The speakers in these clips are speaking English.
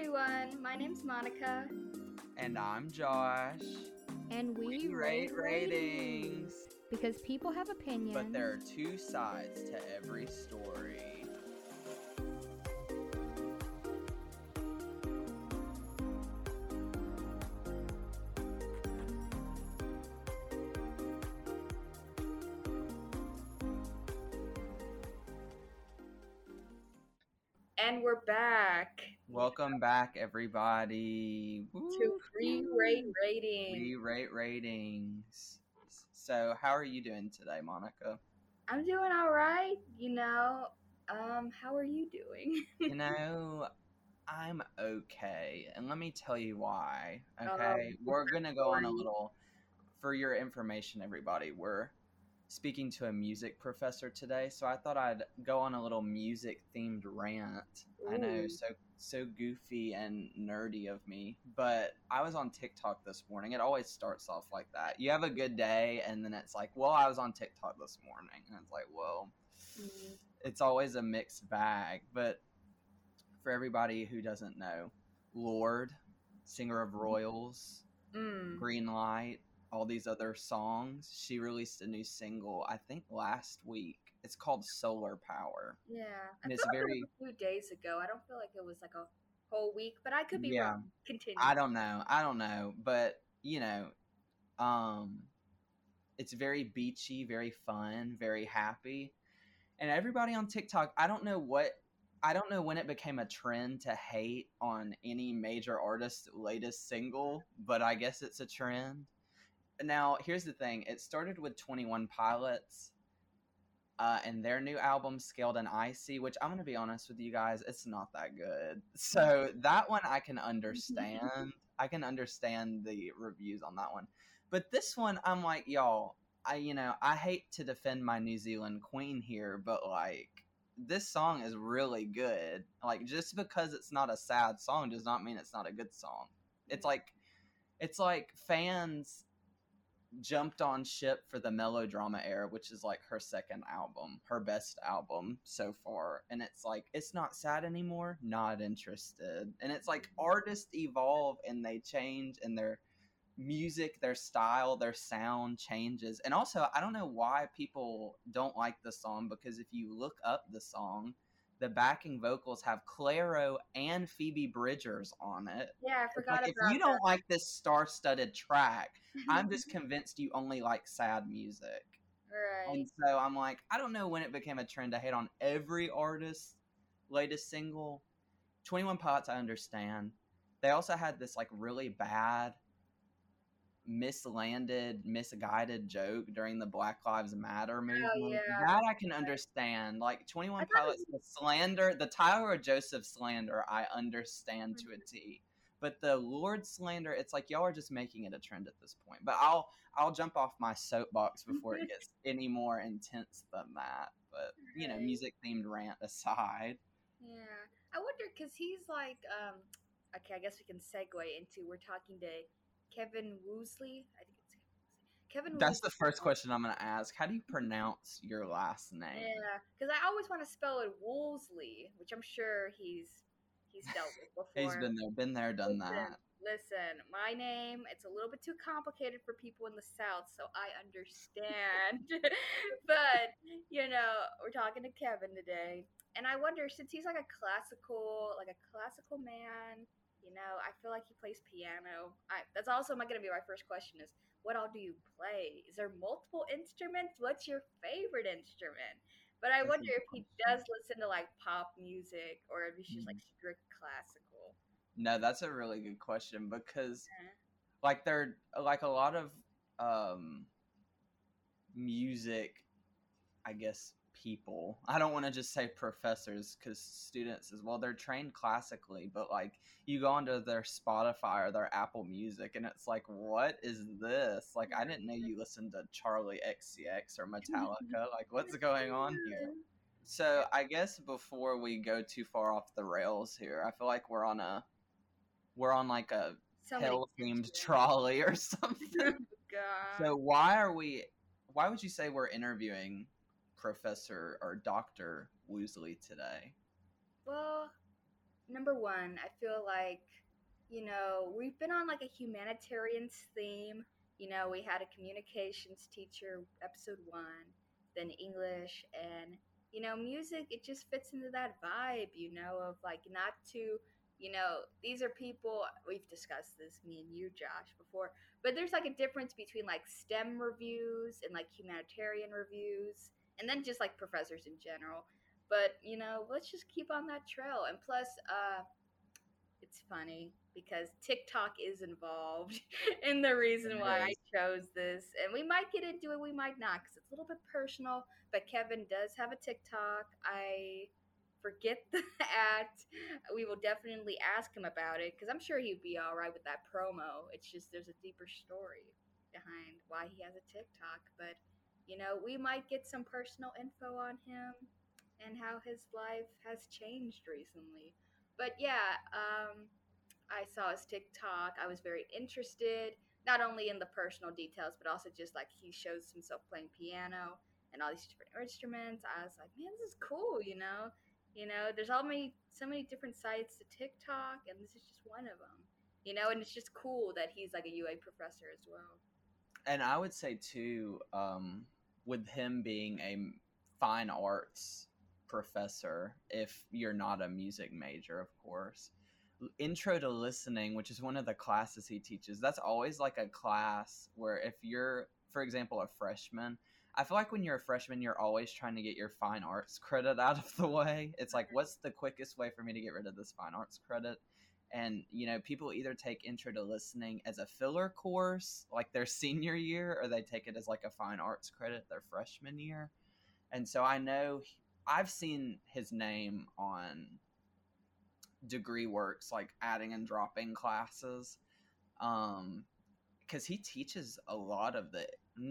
everyone. My name's Monica. And I'm Josh. And we rate ratings. Because people have opinions. But there are two sides to every story. And we're back. Welcome back, everybody. Woo. To Re-Rate Ratings. Re-Rate Ratings. So how are you doing today, Monica? I'm doing all right. How are you doing? I'm okay. And let me tell you why, okay? We're going to go on a little, for your information, everybody, we're speaking to a music professor today, so I thought I'd go on a little music-themed rant. Ooh. I know, so goofy and nerdy of me, but I was on TikTok this morning. It always starts off like that. You have a good day, and then it's like, well, I was on TikTok this morning, and it's like, well, It's always a mixed bag. But for everybody who doesn't know, Lorde, singer of Royals, Green Light, all these other songs. She released a new single, I think last week. It's called Solar Power. Yeah. And it's very like it was a few days ago. I don't feel like it was like a whole week, but I could be wrong. Continue. I don't know. But, it's very beachy, very fun, very happy. And everybody on TikTok, I don't know when it became a trend to hate on any major artist's latest single, but I guess it's a trend. Now, here's the thing. It started with 21 Pilots and their new album, Scaled and Icy, which I'm going to be honest with you guys, it's not that good. So that one I can understand. I can understand the reviews on that one. But this one, I'm like, y'all, I hate to defend my New Zealand queen here, but like this song is really good. Like just because it's not a sad song does not mean it's not a good song. It's like fans jumped on ship for the Melodrama era, which is like her second album, her best album so far. And it's like, it's not sad anymore, not interested. And it's like artists evolve and they change and their music, their style, their sound changes. And also, I don't know why people don't like the song, because if you look up the song, the backing vocals have Clairo and Phoebe Bridgers on it. Yeah, I forgot about that. If you don't like this star-studded track, I'm just convinced you only like sad music. Right. And so I'm like, I don't know when it became a trend to hate on every artist's latest single. 21 Pilots, I understand. They also had this like really bad, misguided joke during the Black Lives Matter movement. Oh, yeah. That I can understand. Like 21 Pilots, the Tyler Joseph slander, I understand to a T. But the Lorde slander, it's like y'all are just making it a trend at this point. But I'll jump off my soapbox before it gets any more intense than that. But music themed rant aside. Yeah, I wonder because he's like, okay, I guess we can segue into we're talking to Kevin Woosley. I think it's Kevin Woosley. That's the first question I'm going to ask. How do you pronounce your last name? Yeah, because I always want to spell it Woosley, which I'm sure he's dealt with before. He's been there, done that. Listen, my name, it's a little bit too complicated for people in the South, so I understand. But, we're talking to Kevin today. And I wonder, since he's like a classical man, I feel like he plays piano. That's also going to be my first question is, what all do you play? Is there multiple instruments? What's your favorite instrument? But I wonder if he does listen to, like, pop music or if he's just, like, strict classical. No, that's a really good question because, like, there are, like, a lot of music, I guess, people. I don't want to just say professors because students as well, they're trained classically, but like you go onto their Spotify or their Apple Music and it's like, what is this? Like, I didn't know you listened to Charlie XCX or Metallica. Like, what's going on here? So I guess before we go too far off the rails here, I feel like we're on like a hell-themed trolley or something. God. So why would you say we're interviewing Professor or Dr. Woosley today? Well, number one, I feel like, you know, we've been on like a humanitarians theme. You know, we had a communications teacher, episode one, then English, and, you know, music, it just fits into that vibe, you know, of like not to, you know, these are people, we've discussed this, me and you, Josh, before, but there's like a difference between like STEM reviews and like humanitarian reviews, and then just like professors in general. But, you know, let's just keep on that trail. And plus, it's funny because TikTok is involved in the reason why I chose this. And we might get into it, we might not, because it's a little bit personal. But Kevin does have a TikTok. I forget the at. We will definitely ask him about it because I'm sure he'd be all right with that promo. It's just there's a deeper story behind why he has a TikTok. But, you know, we might get some personal info on him and how his life has changed recently. But yeah, I saw his TikTok. I was very interested, not only in the personal details, but also just like he shows himself playing piano and all these different instruments. I was like, man, this is cool, you know? You know, there's so many different sides to TikTok, and this is just one of them, you know? And it's just cool that he's like a UA professor as well. And I would say, too, with him being a fine arts professor, if you're not a music major, of course, Intro to Listening, which is one of the classes he teaches, that's always like a class where if you're, for example, a freshman, I feel like when you're a freshman, you're always trying to get your fine arts credit out of the way. It's like, what's the quickest way for me to get rid of this fine arts credit? And, you know, people either take Intro to Listening as a filler course, like their senior year, or they take it as like a fine arts credit their freshman year. And so I know I've seen his name on degree works, like adding and dropping classes, because he teaches a lot of the,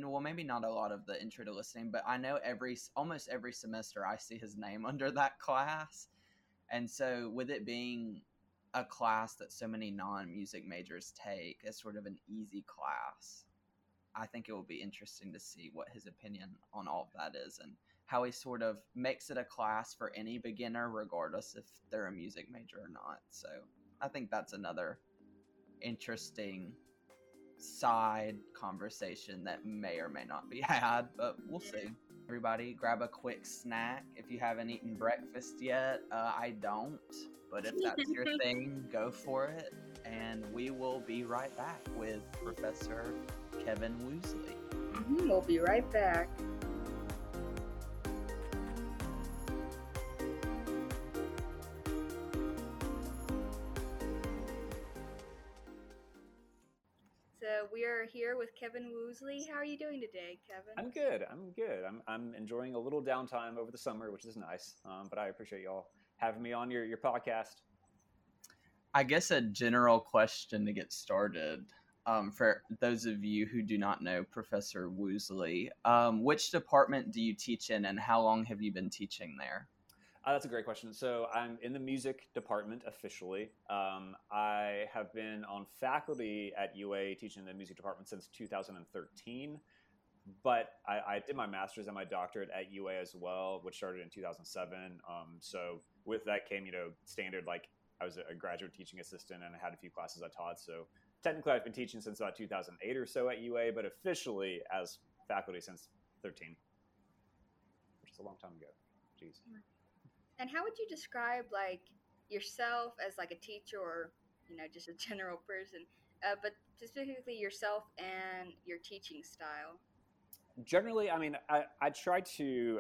well, maybe not a lot of the Intro to Listening, but I know almost every semester I see his name under that class. And so with it being a class that so many non-music majors take as sort of an easy class, I think it will be interesting to see what his opinion on all of that is and how he sort of makes it a class for any beginner, regardless if they're a music major or not. So I think that's another interesting side conversation that may or may not be had, but we'll see. Everybody grab a quick snack if you haven't eaten breakfast yet. I don't, but if that's your thing, go for it. And we will be right back with Professor Kevin Woosley. Mm-hmm. We'll be right back. So we are here with Kevin Woosley. How are you doing today, Kevin? I'm good. I'm enjoying a little downtime over the summer, which is nice. But I appreciate y'all having me on your podcast. I guess a general question to get started. For those of you who do not know Professor Woosley, which department do you teach in and how long have you been teaching there? That's a great question. So I'm in the music department officially. I have been on faculty at UA teaching the music department since 2013, but I did my master's and my doctorate at UA as well, which started in 2007. So with that came, you know, standard, like I was a graduate teaching assistant and I had a few classes I taught. So technically I've been teaching since about 2008 or so at UA, but officially as faculty since 13, which is a long time ago. Jeez. And how would you describe, like, yourself as, like, a teacher or, you know, just a general person, but specifically yourself and your teaching style? Generally, I mean, I try to,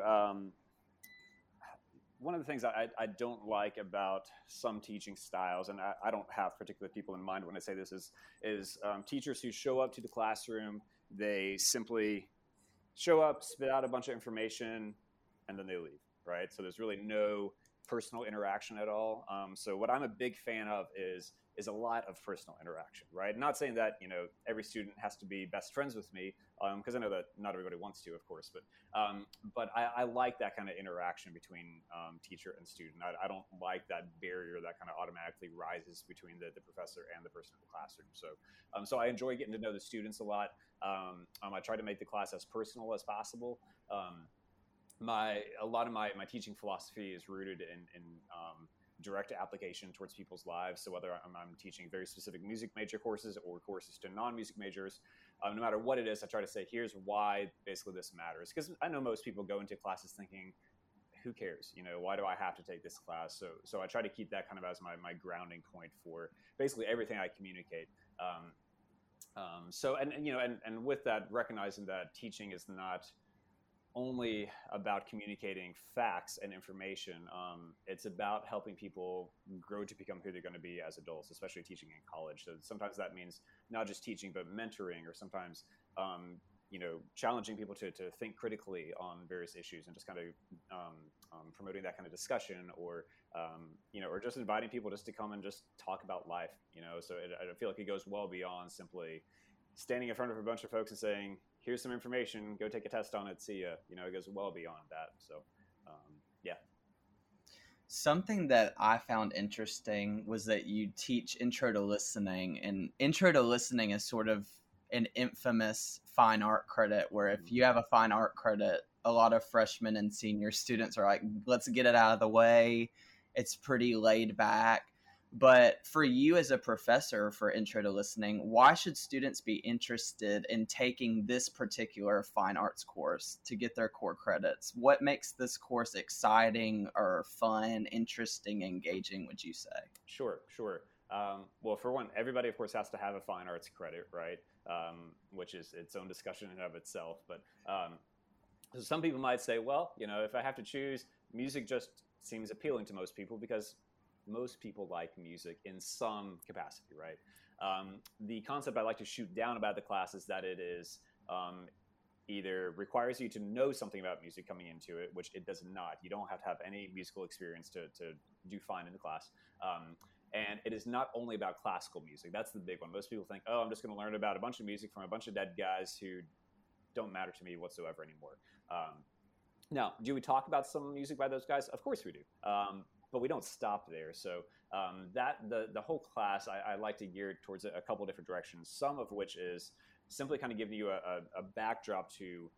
one of the things I don't like about some teaching styles, and I don't have particular people in mind when I say this, is teachers who show up to the classroom, they simply show up, spit out a bunch of information, and then they leave. Right? So there's really no personal interaction at all. So what I'm a big fan of is a lot of personal interaction, right? Not saying that, you know, every student has to be best friends with me, because I know that not everybody wants to, of course, but I like that kind of interaction between teacher and student. I don't like that barrier that kind of automatically rises between the professor and the person in the classroom. So I enjoy getting to know the students a lot. I try to make the class as personal as possible. A lot of my teaching philosophy is rooted in direct application towards people's lives. So whether I'm teaching very specific music major courses or courses to non-music majors, no matter what it is, I try to say, here's why basically this matters. Because I know most people go into classes thinking, who cares? You know, why do I have to take this class? So I try to keep that kind of as my grounding point for basically everything I communicate. So with that, recognizing that teaching is not only about communicating facts and information. It's about helping people grow to become who they're going to be as adults, especially teaching in college. So sometimes that means not just teaching, but mentoring, or sometimes, challenging people to think critically on various issues, and just kind of promoting that kind of discussion, or just inviting people just to come and just talk about life. So I feel like it goes well beyond simply standing in front of a bunch of folks and saying, here's some information, go take a test on it, see ya. It goes well beyond that. So, yeah. Something that I found interesting was that you teach Intro to Listening, and Intro to Listening is sort of an infamous fine art credit where if you have a fine art credit, a lot of freshmen and senior students are like, let's get it out of the way. It's pretty laid back. But for you as a professor for Intro to Listening, why should students be interested in taking this particular fine arts course to get their core credits? What makes this course exciting or fun, interesting, engaging, would you say? Sure. Well, for one, everybody, of course, has to have a fine arts credit, right? Which is its own discussion in and of itself. But some people might say, well, if I have to choose, music just seems appealing to most people because most people like music in some capacity, right? The concept I like to shoot down about the class is that it is either requires you to know something about music coming into it, which it does not. You don't have to have any musical experience to do fine in the class. And it is not only about classical music. That's the big one. Most people think, oh, I'm just going to learn about a bunch of music from a bunch of dead guys who don't matter to me whatsoever anymore. Now, do we talk about some music by those guys? Of course we do. But we don't stop there. So the whole class, I like to gear towards a couple different directions, some of which is simply kind of giving you a backdrop to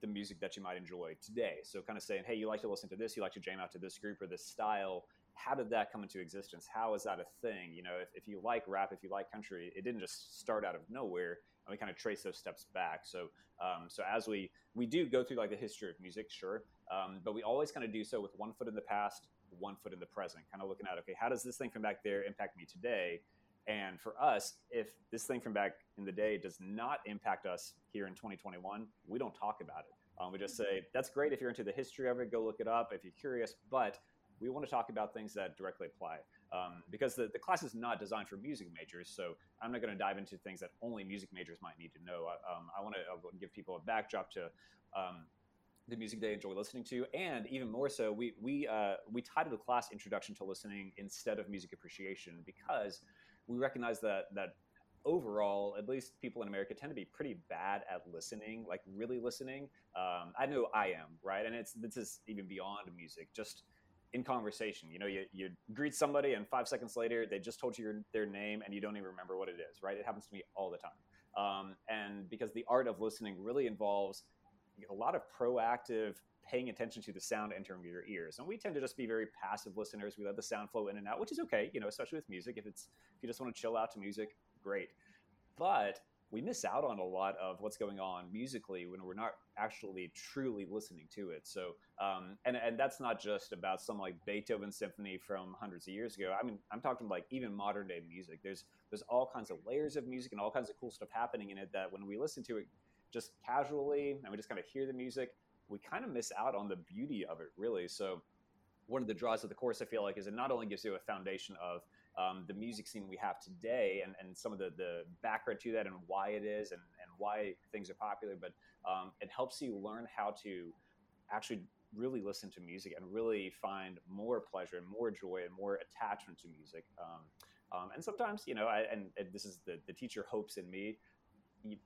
the music that you might enjoy today. So kind of saying, hey, you like to listen to this, you like to jam out to this group or this style. How did that come into existence? How is that a thing? If you like rap, if you like country, it didn't just start out of nowhere. And we kind of trace those steps back. So as we do go through like the history of music, sure. But we always kind of do so with one foot in the past, one foot in the present, kind of looking at, okay, how does this thing from back there impact me today? And for us, if this thing from back in the day does not impact us here in 2021, we don't talk about it. We just say, that's great if you're into the history of it, go look it up if you're curious, but we want to talk about things that directly apply. Because the class is not designed for music majors, so I'm not going to dive into things that only music majors might need to know. I want to give people a backdrop to the music they enjoy listening to, and even more so, we titled the class Introduction to Listening instead of Music Appreciation because we recognize that overall, at least people in America tend to be pretty bad at listening, like really listening. I know I am, right? And this is even beyond music, just in conversation. You greet somebody and 5 seconds later, they just told you their name and you don't even remember what it is, right? It happens to me all the time. And because the art of listening really involves a lot of proactive paying attention to the sound entering your ears. And we tend to just be very passive listeners. We let the sound flow in and out, which is okay, especially with music. If you just want to chill out to music, great. But we miss out on a lot of what's going on musically when we're not actually truly listening to it. So, and that's not just about some like Beethoven symphony from hundreds of years ago. I mean, I'm talking like even modern day music. There's all kinds of layers of music and all kinds of cool stuff happening in it that when we listen to it, just casually, and we just kind of hear the music, we kind of miss out on the beauty of it, really. So one of the draws of the course, I feel like, is it not only gives you a foundation of the music scene we have today and some of the background to that and why it is and why things are popular, but it helps you learn how to actually really listen to music and really find more pleasure and more joy and more attachment to music. And sometimes, this is the teacher hopes in me,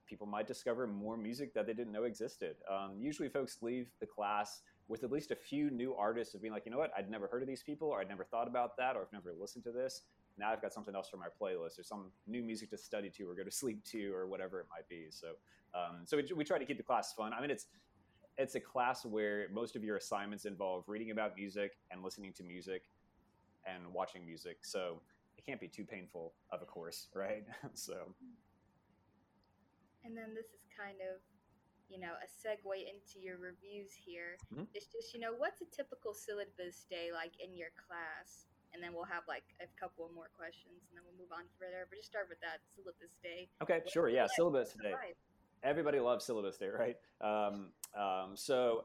people might discover more music that they didn't know existed. Usually folks leave the class with at least a few new artists of being like, you know what, I'd never heard of these people, or I'd never thought about that, or I've never listened to this. Now I've got something else for my playlist, or some new music to study to, or go to sleep to, or whatever it might be. So we try to keep the class fun. I mean, it's a class where most of your assignments involve reading about music and listening to music. and watching music. So it can't be too painful of a course, right? So. And then this is kind of, you know, a segue into your reviews here. Mm-hmm. It's just, you know, what's a typical syllabus day like in your class? And then we'll have like a couple more questions, and then we'll move on from there. But just start with that syllabus day. Okay, sure. Yeah, syllabus day. Everybody loves syllabus day, right? So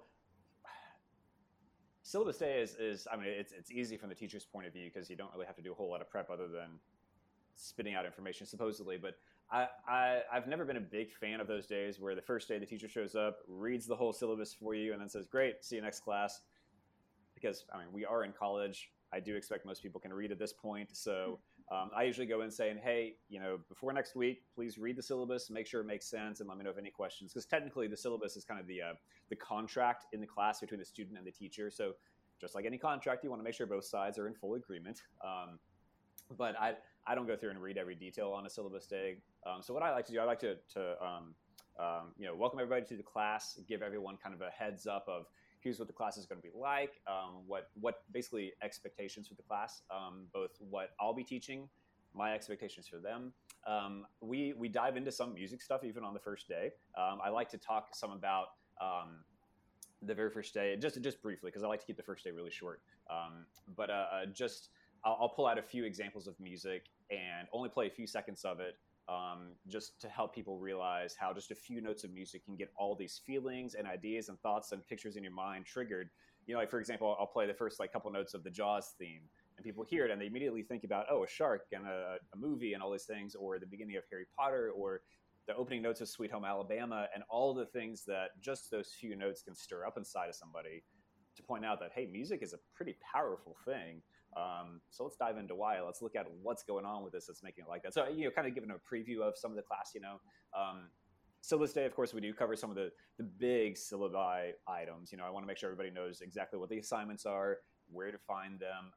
syllabus day is I mean, it's easy from the teacher's point of view because you don't really have to do a whole lot of prep other than spitting out information supposedly. But I've never been a big fan of those days where the first day the teacher shows up, reads the whole syllabus for you, and then says, "Great, see you next class." Because I mean, we are in college. I do expect most people can read at this point. So I usually go in saying, hey, you know, before next week, please read the syllabus, make sure it makes sense, and let me know if any questions. Because technically the syllabus is kind of the contract in the class between the student and the teacher. So just like any contract, you want to make sure both sides are in full agreement. But I don't go through and read every detail on a syllabus day. So what I like to do, I like to you know, welcome everybody to the class, give everyone kind of a heads up of, here's what the class is going to be like, what basically expectations for the class, both what I'll be teaching, my expectations for them. We dive into some music stuff even on the first day. I like to talk some about the very first day, just briefly, because I like to keep the first day really short. I'll pull out a few examples of music and only play a few seconds of it. Just to help people realize how just a few notes of music can get all these feelings and ideas and thoughts and pictures in your mind triggered. You know, like for example, I'll play the first like couple notes of the Jaws theme, and people hear it and they immediately think about, oh, a shark and a movie and all these things, or the beginning of Harry Potter, or the opening notes of Sweet Home Alabama, and all the things that just those few notes can stir up inside of somebody to point out that, hey, music is a pretty powerful thing. So let's dive into why. Let's look at what's going on with this that's making it like that. So, you know, kind of giving a preview of some of the class, you know. Syllabus day, of course, we do cover some of the big syllabi items. You know, I want to make sure everybody knows exactly what the assignments are, where to find them,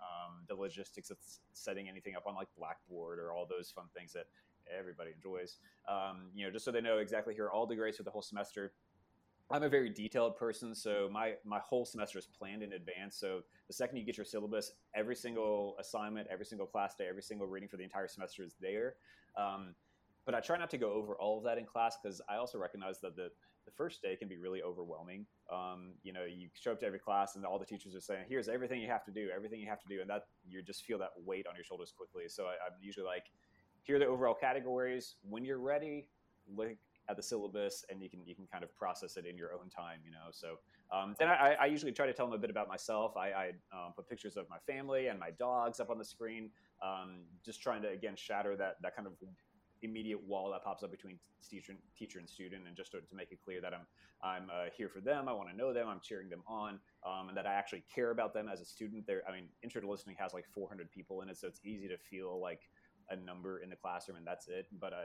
the logistics of setting anything up on like Blackboard or all those fun things that everybody enjoys. You know, just so they know exactly here are all the grades for the whole semester. I'm a very detailed person, so my whole semester is planned in advance. So the second you get your syllabus, every single assignment, every single class day, every single reading for the entire semester is there. But I try not to go over all of that in class because I also recognize that the first day can be really overwhelming. You know, you show up to every class and all the teachers are saying, here's everything you have to do. And that you just feel that weight on your shoulders quickly. So I'm usually like, here are the overall categories. When you're ready, look at the syllabus, and you can kind of process it in your own time, you know. So then I usually try to tell them a bit about myself. I put pictures of my family and my dogs up on the screen, just trying to again shatter that kind of immediate wall that pops up between teacher and student, and just to make it clear that I'm here for them. I want to know them. I'm cheering them on, and that I actually care about them as a student. I mean, Intro to Listening has like 400 people in it, so it's easy to feel like a number in the classroom and that's it. But I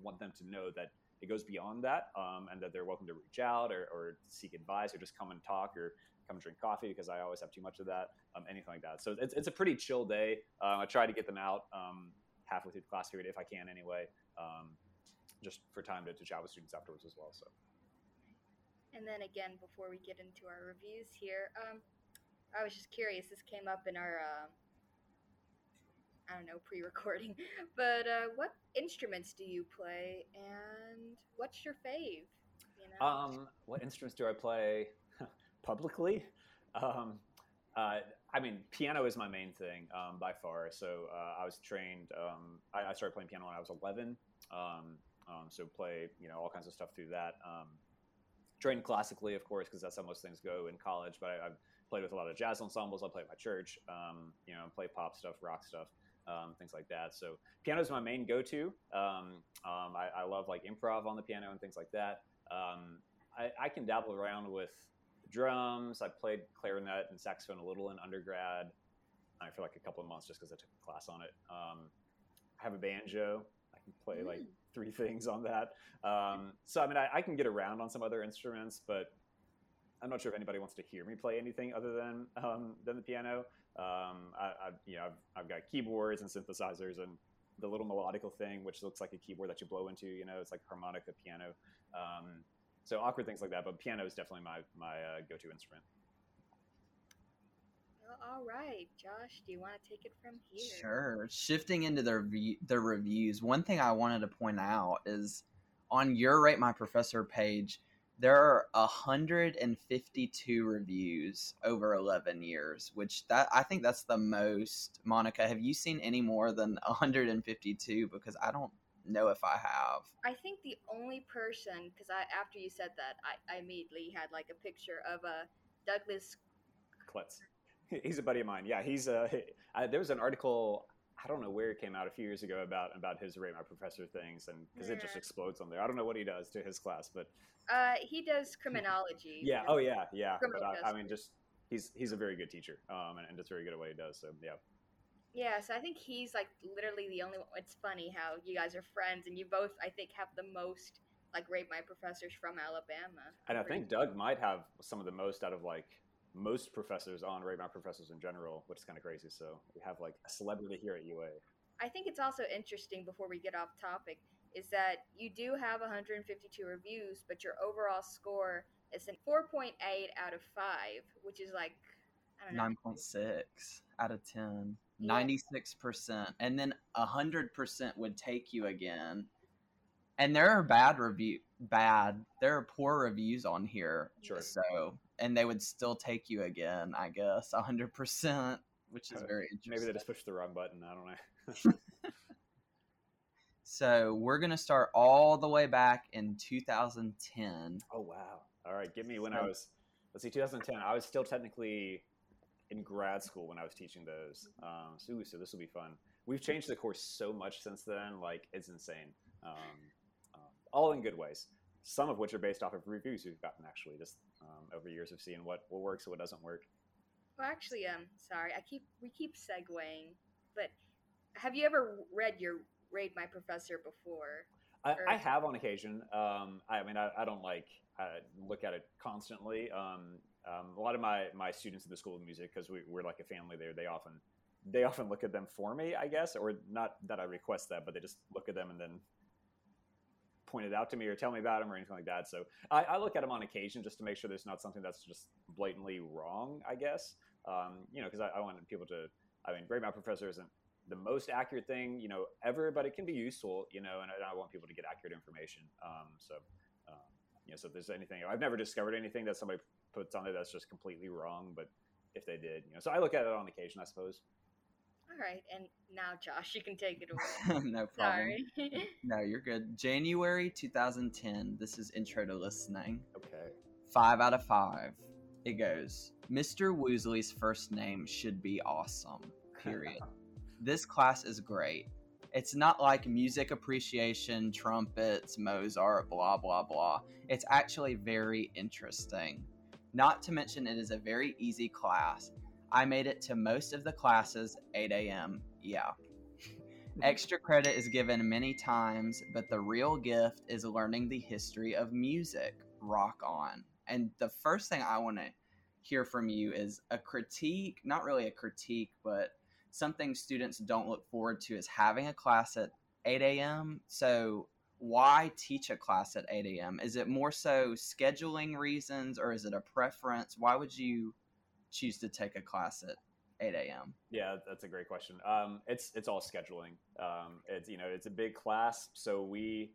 want them to know that it goes beyond that, and that they're welcome to reach out or seek advice or just come and talk or come drink coffee, because I always have too much of that, anything like that. So it's a pretty chill day. I try to get them out halfway through the class period if I can anyway, just for time to chat with students afterwards as well. So. And then again, before we get into our reviews here, I was just curious, this came up in our pre-recording, but what instruments do you play, and what's your fave? You know? What instruments do I play publicly? I mean, piano is my main thing by far. So I was trained. I started playing piano when I was 11. So play, you know, all kinds of stuff through that. Trained classically, of course, because that's how most things go in college. But I've played with a lot of jazz ensembles. I play at my church. You know, play pop stuff, rock stuff. Things like that. So piano is my main go-to. I love like improv on the piano and things like that. I can dabble around with drums. I played clarinet and saxophone a little in undergrad. I feel like a couple of months just because I took a class on it. I have a banjo. I can play like three things on that. So I mean, I can get around on some other instruments, but I'm not sure if anybody wants to hear me play anything other than the piano. I've got keyboards and synthesizers and the little melodical thing, which looks like a keyboard that you blow into. You know, it's like harmonica piano. So awkward things like that. But piano is definitely my go-to instrument. Well, all right, Josh, do you want to take it from here? Sure. Shifting into their reviews, one thing I wanted to point out is on your Rate My Professor page, there are 152 reviews over 11 years, which I think that's the most. Monica, have you seen any more than 152? Because I don't know if I have. I think the only person, because after you said that, I immediately had like a picture of a Douglas Klutz. He's a buddy of mine. Yeah, he's there was an article, I don't know where it came out a few years ago about his Rate My Professor things, and because it just explodes on there. I don't know what he does to his class, but he does criminology. Yeah. You know? Oh yeah, yeah. But I mean, just he's a very good teacher, and it's very good at what he does. So yeah. Yeah, so I think he's like literally the only one. It's funny how you guys are friends, and you both I think have the most like Rate My Professors from Alabama. And I think Doug might have some of the most out of like most professors on Rate My Professors in general, which is kind of crazy. So we have like a celebrity here at UA. I think it's also interesting, before we get off topic, is that you do have 152 reviews, but your overall score is an 4.8 out of 5, which is like, I don't know. 9.6 out of 10. Yeah. 96%. And then 100% would take you again. And there are there are poor reviews on here. Sure. So, and they would still take you again, I guess, 100%, which is very interesting. Maybe they just pushed the wrong button. I don't know. So we're going to start all the way back in 2010. Oh, wow. All right. Give me when I was, 2010. I was still technically in grad school when I was teaching those. So this will be fun. We've changed the course so much since then. Like, it's insane. All in good ways. Some of which are based off of reviews we've gotten, actually, just over years of seeing what works and what doesn't work. Well, actually, sorry, we keep segueing, but have you ever read your Rate My Professor before? I have on occasion. I don't like look at it constantly. A lot of my students at the School of Music, because we're like a family there, they often look at them for me, I guess, or not that I request that, but they just look at them and then point it out to me or tell me about them or anything like that. So I look at them on occasion just to make sure there's not something that's just blatantly wrong, I guess. Because I want people to, Rate My Professor isn't the most accurate thing, ever, but it can be useful, and I want people to get accurate information. So if there's anything, I've never discovered anything that somebody puts on there that's just completely wrong, but if they did, so I look at it on occasion, I suppose. All right, and now, Josh, you can take it away. No problem. Sorry. No, you're good. January 2010, this is Intro to Listening. Okay. 5 out of 5. It goes, Mr. Woosley's first name should be awesome, period. This class is great. It's not like music appreciation, trumpets, Mozart, blah, blah, blah. It's actually very interesting. Not to mention it is a very easy class. I made it to most of the classes, 8 a.m. Yeah. Extra credit is given many times, but the real gift is learning the history of music. Rock on. And the first thing I want to hear from you is a critique, not really a critique, but something students don't look forward to is having a class at 8 a.m. So why teach a class at 8 a.m.? Is it more so scheduling reasons, or is it a preference? Why would you choose to take a class at 8 a.m.? Yeah, that's a great question. It's all scheduling. It's a big class. So we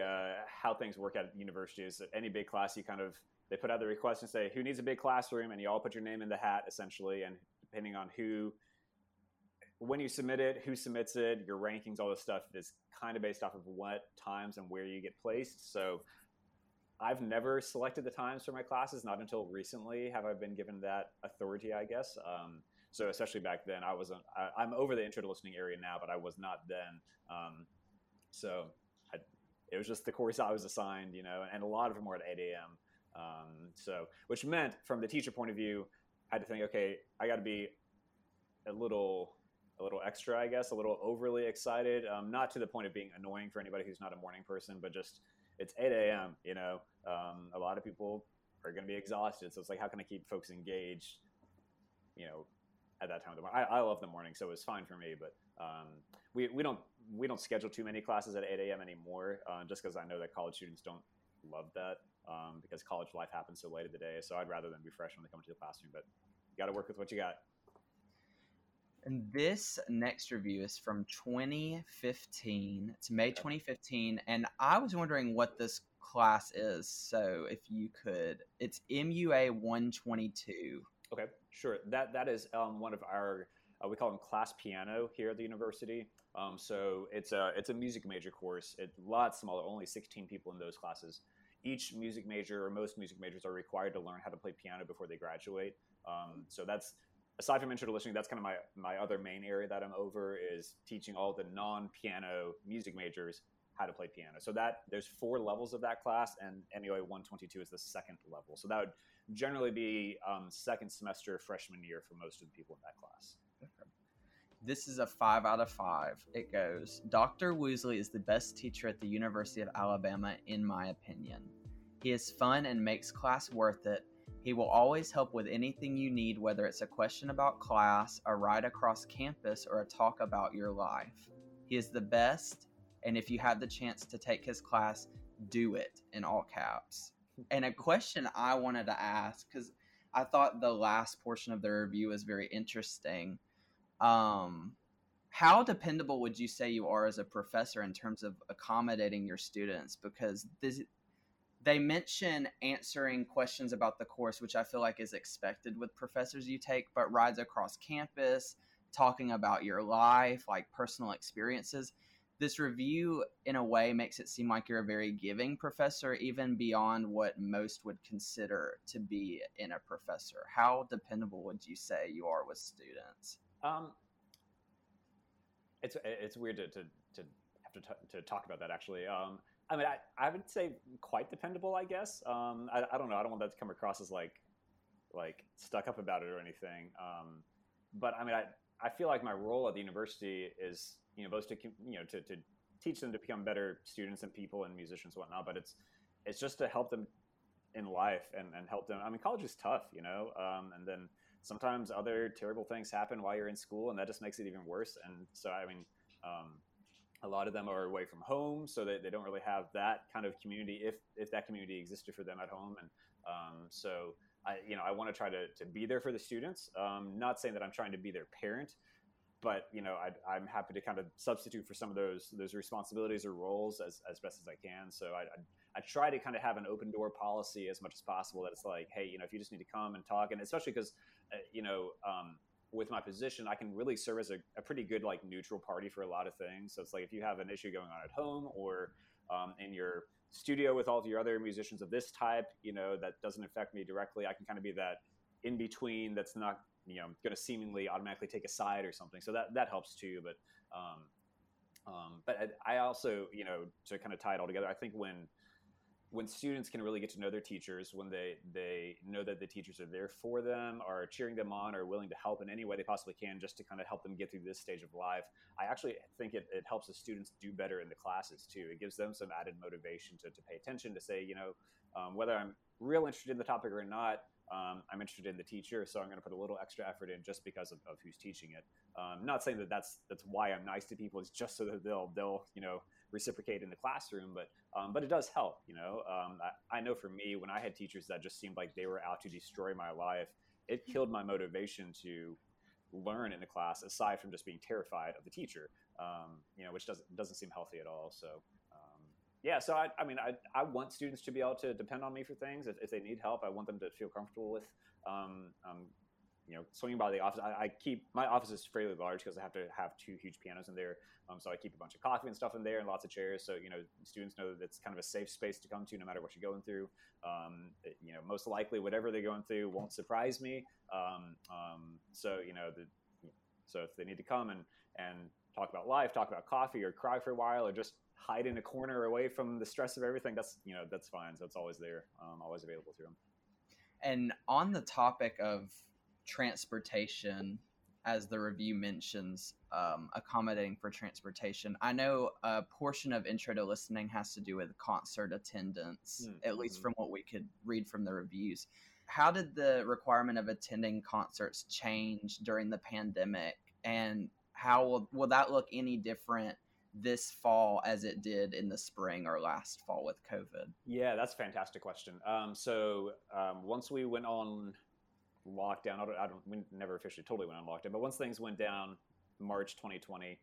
how things work at university is that any big class, they put out the request and say, who needs a big classroom? And you all put your name in the hat, essentially. And depending on when you submit it, who submits it, your rankings, all this stuff is kind of based off of what times and where you get placed. So I've never selected the times for my classes. Not until recently have I been given that authority, I guess. So especially back then, I'm over the Intro to Listening area now, but I was not then. So it was just the course I was assigned, and a lot of them were at 8 a.m. Which meant from the teacher point of view, I had to think, okay, I got to be a little extra, I guess, a little overly excited, not to the point of being annoying for anybody who's not a morning person, but just it's 8 a.m., a lot of people are going to be exhausted. So it's like, how can I keep folks engaged, at that time of the morning? I love the morning, so it was fine for me. But we don't schedule too many classes at 8 a.m. anymore, just because I know that college students don't love that because college life happens so late in the day. So I'd rather them be fresh when they come to the classroom. But you got to work with what you got. And this next review is from 2015. It's May 2015, and I was wondering what this class is. So if you could, it's MUA 122. Okay, sure. That is one of our we call them class piano here at the university. So it's a music major course. It's a lot smaller, only 16 people in those classes. Each music major or most music majors are required to learn how to play piano before they graduate. So that's, aside from Intro to Listening, that's kind of my other main area that I'm over, is teaching all the non-piano music majors how to play piano. So that there's 4 levels of that class, and MUA 122 is the second level. So that would generally be second semester freshman year for most of the people in that class. This is a 5 out of 5. It goes, Dr. Woosley is the best teacher at the University of Alabama, in my opinion. He is fun and makes class worth it. He will always help with anything you need, whether it's a question about class, a ride across campus, or a talk about your life. He is the best, and if you have the chance to take his class, do it, in all caps. And a question I wanted to ask, because I thought the last portion of the review was very interesting. How dependable would you say you are as a professor in terms of accommodating your students? Because they mention answering questions about the course, which I feel like is expected with professors you take, but rides across campus, talking about your life, like personal experiences. This review, in a way, makes it seem like you're a very giving professor, even beyond what most would consider to be in a professor. How dependable would you say you are with students? It's weird to have to talk about that, actually. I mean, I would say quite dependable, I guess. I don't know. I don't want that to come across as like stuck up about it or anything. But I mean, I feel like my role at the university is, both to teach them to become better students and people and musicians and whatnot. But it's just to help them in life and help them. I mean, college is tough, and then sometimes other terrible things happen while you're in school, and that just makes it even worse. And so, I mean, a lot of them are away from home, so they don't really have that kind of community, if that community existed for them at home. And so, I want to try to be there for the students. Not saying that I'm trying to be their parent, but, I'm happy to kind of substitute for some of those responsibilities or roles as best as I can. So I try to kind of have an open door policy as much as possible, that it's like, hey, if you just need to come and talk, and especially because, with my position, I can really serve as a pretty good, neutral party for a lot of things. So it's like, if you have an issue going on at home or in your studio with all of your other musicians of this type, that doesn't affect me directly, I can kind of be that in between that's not, going to seemingly automatically take a side or something. So that helps too. But I also, to kind of tie it all together, I think when students can really get to know their teachers, when they know that the teachers are there for them, are cheering them on, are willing to help in any way they possibly can, just to kind of help them get through this stage of life, I actually think it helps the students do better in the classes too. It gives them some added motivation to pay attention, to say, whether I'm real interested in the topic or not, I'm interested in the teacher, so I'm going to put a little extra effort in just because of who's teaching it. Not saying that's why I'm nice to people. It's just so that they'll reciprocate in the classroom. But it does help. I know for me, when I had teachers that just seemed like they were out to destroy my life, it killed my motivation to learn in the class. Aside from just being terrified of the teacher, which doesn't seem healthy at all. So. Yeah, so I want students to be able to depend on me for things. If they need help, I want them to feel comfortable with, swinging by the office. I keep, my office is fairly large because I have to have 2 huge pianos in there. So I keep a bunch of coffee and stuff in there and lots of chairs. So, students know that it's kind of a safe space to come to no matter what you're going through. Most likely whatever they're going through won't surprise me. So if they need to come and talk about life, talk about coffee, or cry for a while, or just hide in a corner away from the stress of everything, that's fine. So it's always there, always available to them. And on the topic of transportation, as the review mentions, accommodating for transportation, I know a portion of Intro to Listening has to do with concert attendance, at least from what we could read from the reviews. How did the requirement of attending concerts change during the pandemic? And how will that look any different this fall as it did in the spring or last fall with COVID? Yeah, that's a fantastic question. Once we went on lockdown, we never officially totally went on lockdown, but once things went down, March 2020,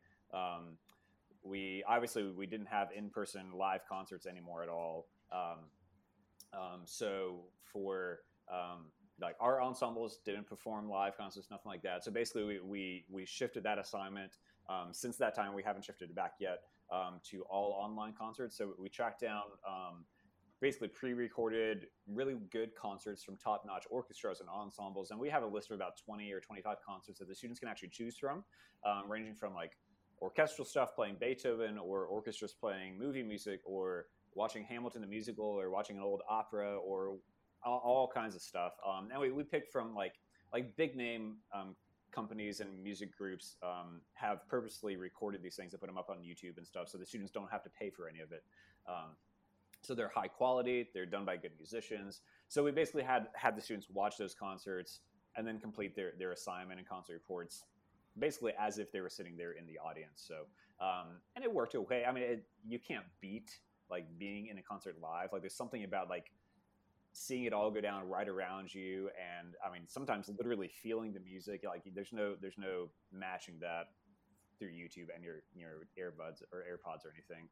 we didn't have in-person live concerts anymore at all. So for like our ensembles didn't perform live concerts, nothing like that. So basically we shifted that assignment. Since that time, we haven't shifted it back yet to all online concerts. So we tracked down basically pre-recorded really good concerts from top-notch orchestras and ensembles. And we have a list of about 20 or 25 concerts that the students can actually choose from, ranging from like orchestral stuff playing Beethoven or orchestras playing movie music or watching Hamilton the musical or watching an old opera or all kinds of stuff. And we picked from like big name companies and music groups have purposely recorded these things and put them up on YouTube and stuff. So the students don't have to pay for any of it. So they're high quality, they're done by good musicians. So we basically had the students watch those concerts and then complete their assignment and concert reports, basically as if they were sitting there in the audience. So, and it worked okay. I mean, you can't beat like being in a concert live. Like there's something about like seeing it all go down right around you. And I mean, sometimes literally feeling the music, like there's no matching that through YouTube and your earbuds or AirPods or anything.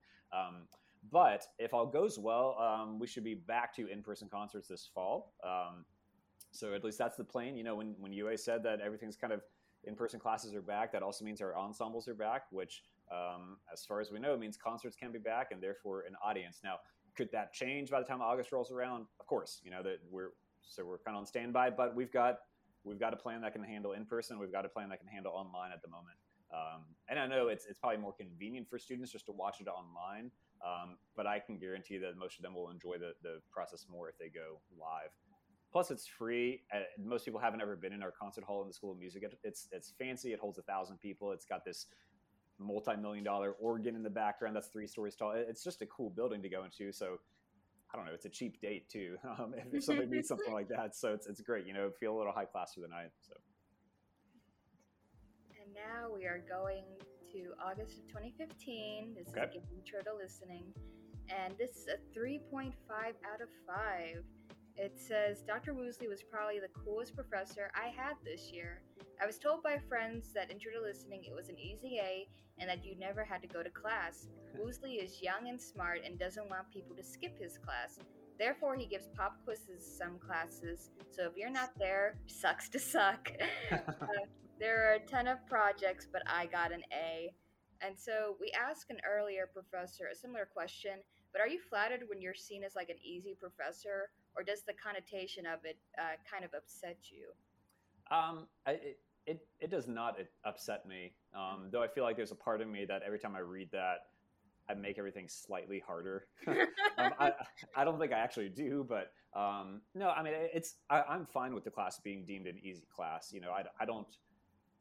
But if all goes well, we should be back to in-person concerts this fall. So at least that's the plan. You know, when UA said that everything's kind of in-person classes are back, that also means our ensembles are back, which as far as we know means concerts can be back and therefore an audience. Now, could that change by the time August rolls around? Of course, you know, we're kind of on standby, but we've got a plan that can handle in-person. We've got a plan that can handle online at the moment. And I know it's probably more convenient for students just to watch it online, but I can guarantee that most of them will enjoy the process more if they go live. Plus, it's free. Most people haven't ever been in our concert hall in the School of Music. It's fancy. It holds 1,000 people. It's got this multi-million-dollar organ in the background that's 3 stories tall. It's just a cool building to go into. So, I don't know. It's a cheap date, too, if somebody needs something like that. So, it's great. You know, feel a little high class for the night. So. And now we are going to August of 2015. This is an intro to listening. And this is a 3.5 out of 5. It says, Dr. Woosley was probably the coolest professor I had this year. I was told by friends that intro to listening, it was an easy A and that you never had to go to class. Woosley is young and smart and doesn't want people to skip his class. Therefore, he gives pop quizzes some classes. So if you're not there, sucks to suck. There are a ton of projects, but I got an A. And so we asked an earlier professor a similar question, but are you flattered when you're seen as like an easy professor, or does the connotation of it kind of upset you? It does not upset me, though I feel like there's a part of me that every time I read that, I make everything slightly harder. I don't think I actually do, but no, I mean, I'm fine with the class being deemed an easy class. You know, I don't,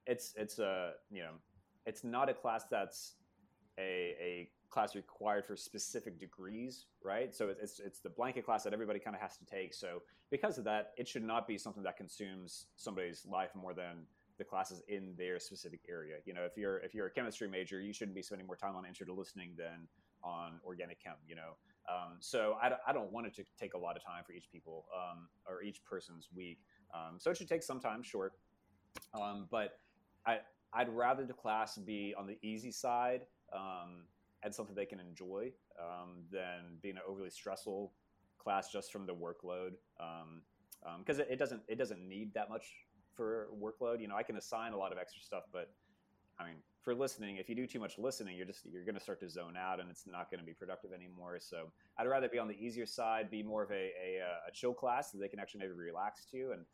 it's a, you know, it's not a class that's a class required for specific degrees, right? So it's the blanket class that everybody kind of has to take. So because of that, it should not be something that consumes somebody's life more than the classes in their specific area. You know, if you're a chemistry major, you shouldn't be spending more time on intro to listening than on organic chem, you know. So I don't want it to take a lot of time for each people or each person's week. So it should take some time, sure. But I'd rather the class be on the easy side and something they can enjoy than being an overly stressful class just from the workload. Because it doesn't need that much for workload. You know, I can assign a lot of extra stuff, but I mean, for listening, if you do too much listening, you're going to start to zone out and it's not going to be productive anymore. So I'd rather be on the easier side, be more of a chill class that they can actually maybe relax to. And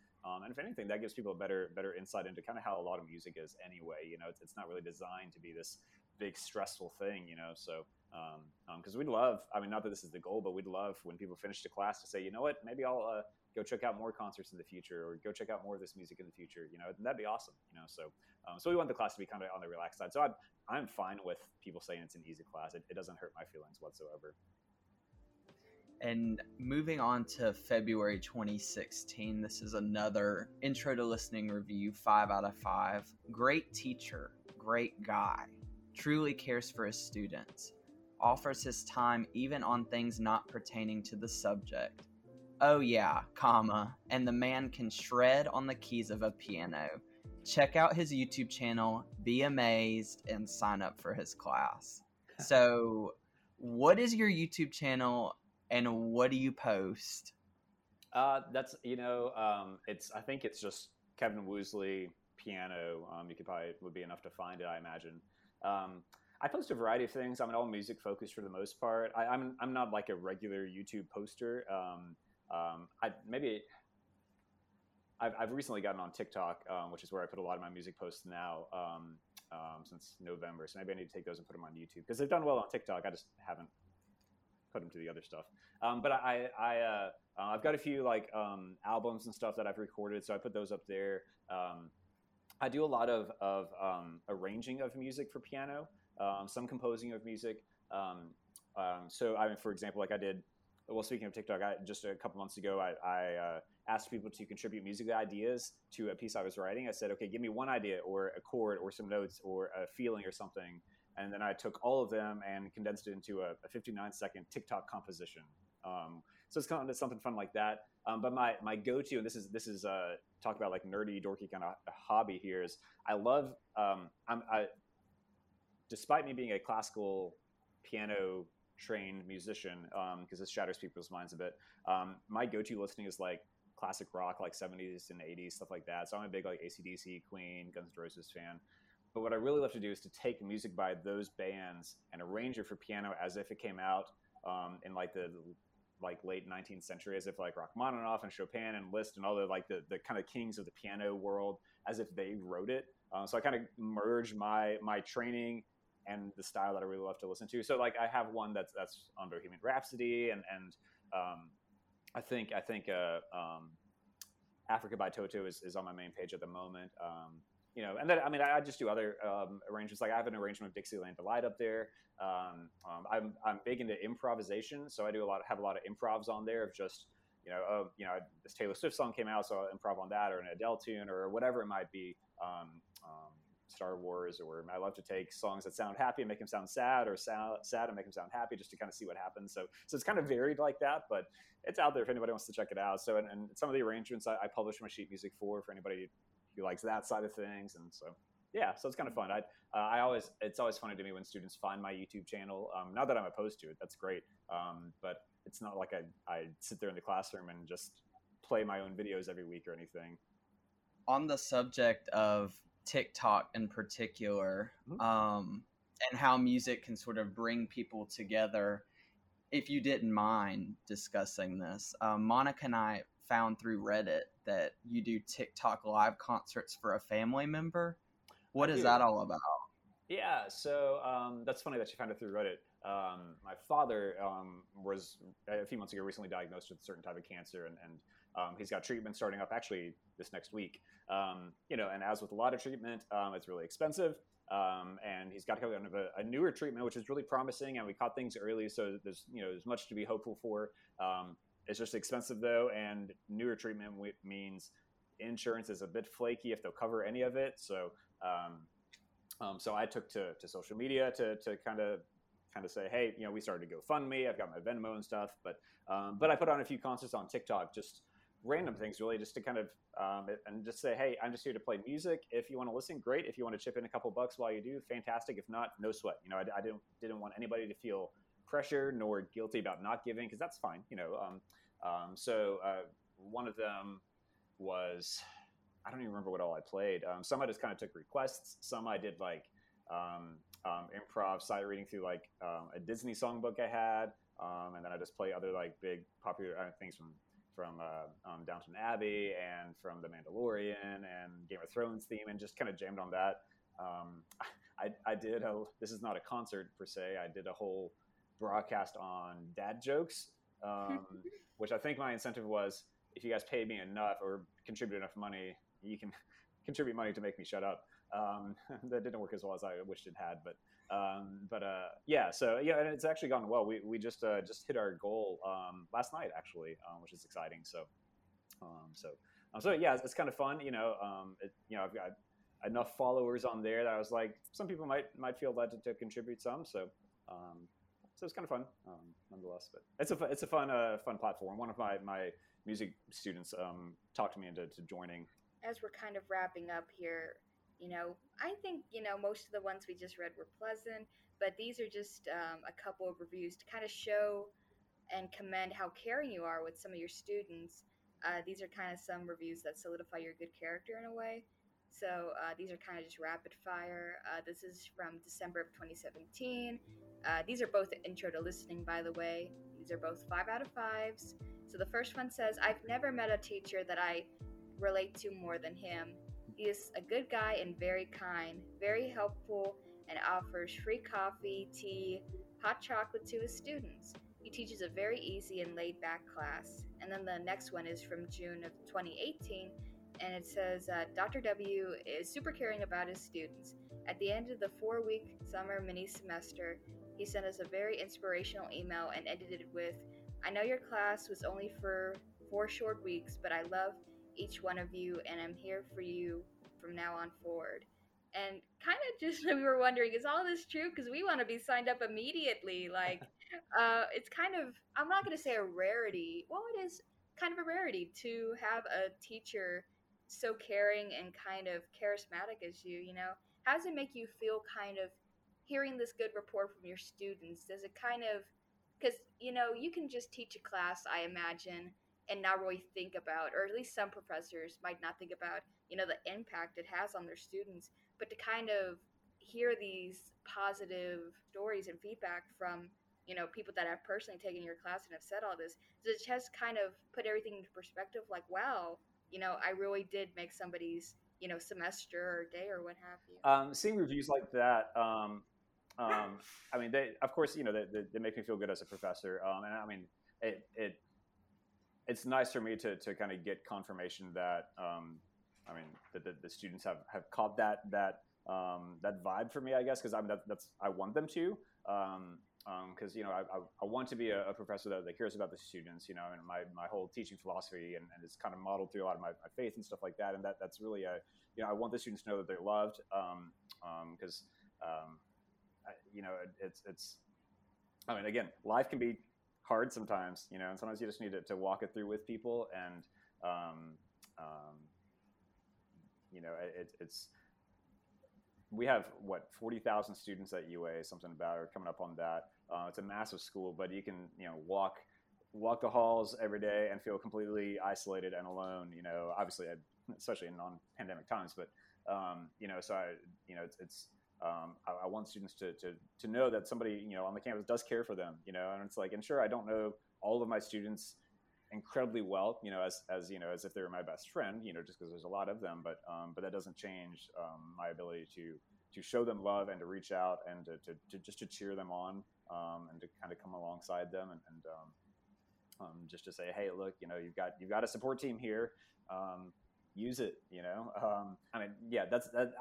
if anything, that gives people a better insight into kind of how a lot of music is anyway. You know, it's not really designed to be this big stressful thing, you know? So, cause we'd love, I mean, not that this is the goal, but we'd love when people finish the class to say, you know what, maybe I'll, go check out more concerts in the future, or go check out more of this music in the future, you know, that'd be awesome, you know? So, so we want the class to be kind of on the relaxed side. So I'm fine with people saying it's an easy class. It doesn't hurt my feelings whatsoever. And moving on to February 2016, this is another intro to listening review, 5 out of 5. Great teacher, great guy, truly cares for his students, offers his time even on things not pertaining to the subject. Oh yeah, comma, and the man can shred on the keys of a piano. Check out his YouTube channel, be amazed, and sign up for his class. So what is your YouTube channel and what do you post? That's, it's, I think it's just Kevin Woosley piano. You could probably, would be enough to find it, I imagine. I post a variety of things. I'm all music focused for the most part. I'm not like a regular YouTube poster. I've recently gotten on TikTok, which is where I put a lot of my music posts now, since November. So maybe I need to take those and put them on YouTube because they've done well on TikTok. I just haven't put them to the other stuff. But I've got a few like albums and stuff that I've recorded, so I put those up there. I do a lot of arranging of music for piano, some composing of music. So I mean, for example, like I did. Well, speaking of TikTok, just a couple months ago, I asked people to contribute music ideas to a piece I was writing. I said, okay, give me one idea or a chord or some notes or a feeling or something. And then I took all of them and condensed it into a 59-second TikTok composition. So it's kind of something fun like that. But my go-to, and this is talk about like nerdy, dorky kind of hobby here, is I love, despite me being a classical piano trained musician, because this shatters people's minds a bit. My go-to listening is like classic rock, like 70s and 80s, stuff like that. So I'm a big like ACDC, Queen, Guns N' Roses fan. But what I really love to do is to take music by those bands and arrange it for piano as if it came out in like the late 19th century, as if like Rachmaninoff and Chopin and Liszt and all the kind of kings of the piano world, as if they wrote it. So I kind of merge my training and the style that I really love to listen to. So like I have one that's on Bohemian Rhapsody and I think Africa by Toto is on my main page at the moment. And then, I mean, I just do other arrangements. Like I have an arrangement of Dixieland Delight up there. I'm big into improvisation, so I do have a lot of improvs on there of just, this Taylor Swift song came out, so I'll improv on that or an Adele tune or whatever it might be. Star Wars, or I love to take songs that sound happy and make them sound sad, or sad and make them sound happy, just to kind of see what happens. So it's kind of varied like that, but it's out there if anybody wants to check it out. So and some of the arrangements I publish my sheet music for anybody who likes that side of things. And so yeah, so it's kind of fun. It's always funny to me when students find my YouTube channel. Not that I'm opposed to it, that's great, but it's not like I sit there in the classroom and just play my own videos every week or anything. On the subject of TikTok in particular, and how music can sort of bring people together. If you didn't mind discussing this, Monica and I found through Reddit that you do TikTok live concerts for a family member. What is that all about? Yeah, so that's funny that you found it through Reddit. My father was a few months ago recently diagnosed with a certain type of cancer, and he's got treatment starting up actually this next week. And as with a lot of treatment, it's really expensive. And he's got to go under a newer treatment, which is really promising. And we caught things early, so there's much to be hopeful for. It's just expensive though, and newer treatment means insurance is a bit flaky if they'll cover any of it. So, so I took to social media to kind of say, hey, we started to GoFundMe. I've got my Venmo and stuff, but I put on a few concerts on TikTok, just random things really, just to kind of and just say, hey, I'm just here to play music. If you want to listen, great. If you want to chip in a couple bucks while you do, fantastic. If not, no sweat. I didn't want anybody to feel pressure nor guilty about not giving, because that's fine. So one of them was, I don't even remember what all I played. Some I just kind of took requests. Some I did like improv sight reading through like a Disney songbook I had, and then I just play other like big popular things from Downton Abbey and from The Mandalorian and Game of Thrones theme, and just kind of jammed on that. I did this is not a concert per se. I did a whole broadcast on dad jokes, which I think my incentive was, if you guys pay me enough or contribute enough money, you can contribute money to make me shut up. That didn't work as well as I wished it had, but and it's actually gone well. We just hit our goal last night actually, which is exciting. So yeah, it's kind of fun. I've got enough followers on there that I was like, some people might feel led to contribute some. So So it's kind of fun, nonetheless. But it's a fun fun platform. One of my music students talked me into joining. As we're kind of wrapping up here, I think most of the ones we just read were pleasant, but these are just a couple of reviews to kind of show and commend how caring you are with some of your students. These are kind of some reviews that solidify your good character in a way. So these are kind of just rapid fire. This is from December of 2017. These are both Intro to Listening, by the way. These are both 5 out of 5s. So the first one says, I've never met a teacher that I relate to more than him. He is a good guy and very kind, very helpful, and offers free coffee, tea, hot chocolate to his students. He teaches a very easy and laid-back class. And then the next one is from June of 2018. And it says, Dr. W is super caring about his students. At the end of the 4-week summer mini semester, he sent us a very inspirational email and ended it with, I know your class was only for 4 short weeks, but I love each one of you and I'm here for you from now on forward. And kind of just, we were wondering, is all this true? Because we want to be signed up immediately. Like, it's kind of, I'm not going to say a rarity. Well, it is kind of a rarity to have a teacher so caring and kind of charismatic as you. How does it make you feel kind of hearing this good report from your students? Does it kind of, because, you can just teach a class, I imagine, and not really think about, or at least some professors might not think about, the impact it has on their students, but to kind of hear these positive stories and feedback from, people that have personally taken your class and have said all this, does it just kind of put everything into perspective, like, wow, I really did make somebody's, semester or day or what have you. Seeing reviews like that, I mean, they, of course, they make me feel good as a professor. And I mean, it's nice for me to kind of get confirmation that, that the students have caught that vibe for me, I guess, because I want them to. Because I want to be a professor that cares about the students, and my whole teaching philosophy and it's kind of modeled through a lot of my faith and stuff like that, and that's really I want the students to know that they're loved, because it's I mean, again, life can be hard sometimes, and sometimes you just need to walk it through with people, and it's. We have, 40,000 students at UA, something about, or coming up on that. It's a massive school, but you can, walk the halls every day and feel completely isolated and alone, obviously, especially in non-pandemic times. But, so I want students to know that somebody, on the campus does care for them, and it's like, and sure, I don't know all of my students incredibly well, as if they were my best friend, just because there's a lot of them, but that doesn't change my ability to show them love and to reach out and to just to cheer them on, and to kind of come alongside them and just to say, hey, look, you've got a support team here, use it, I mean, yeah,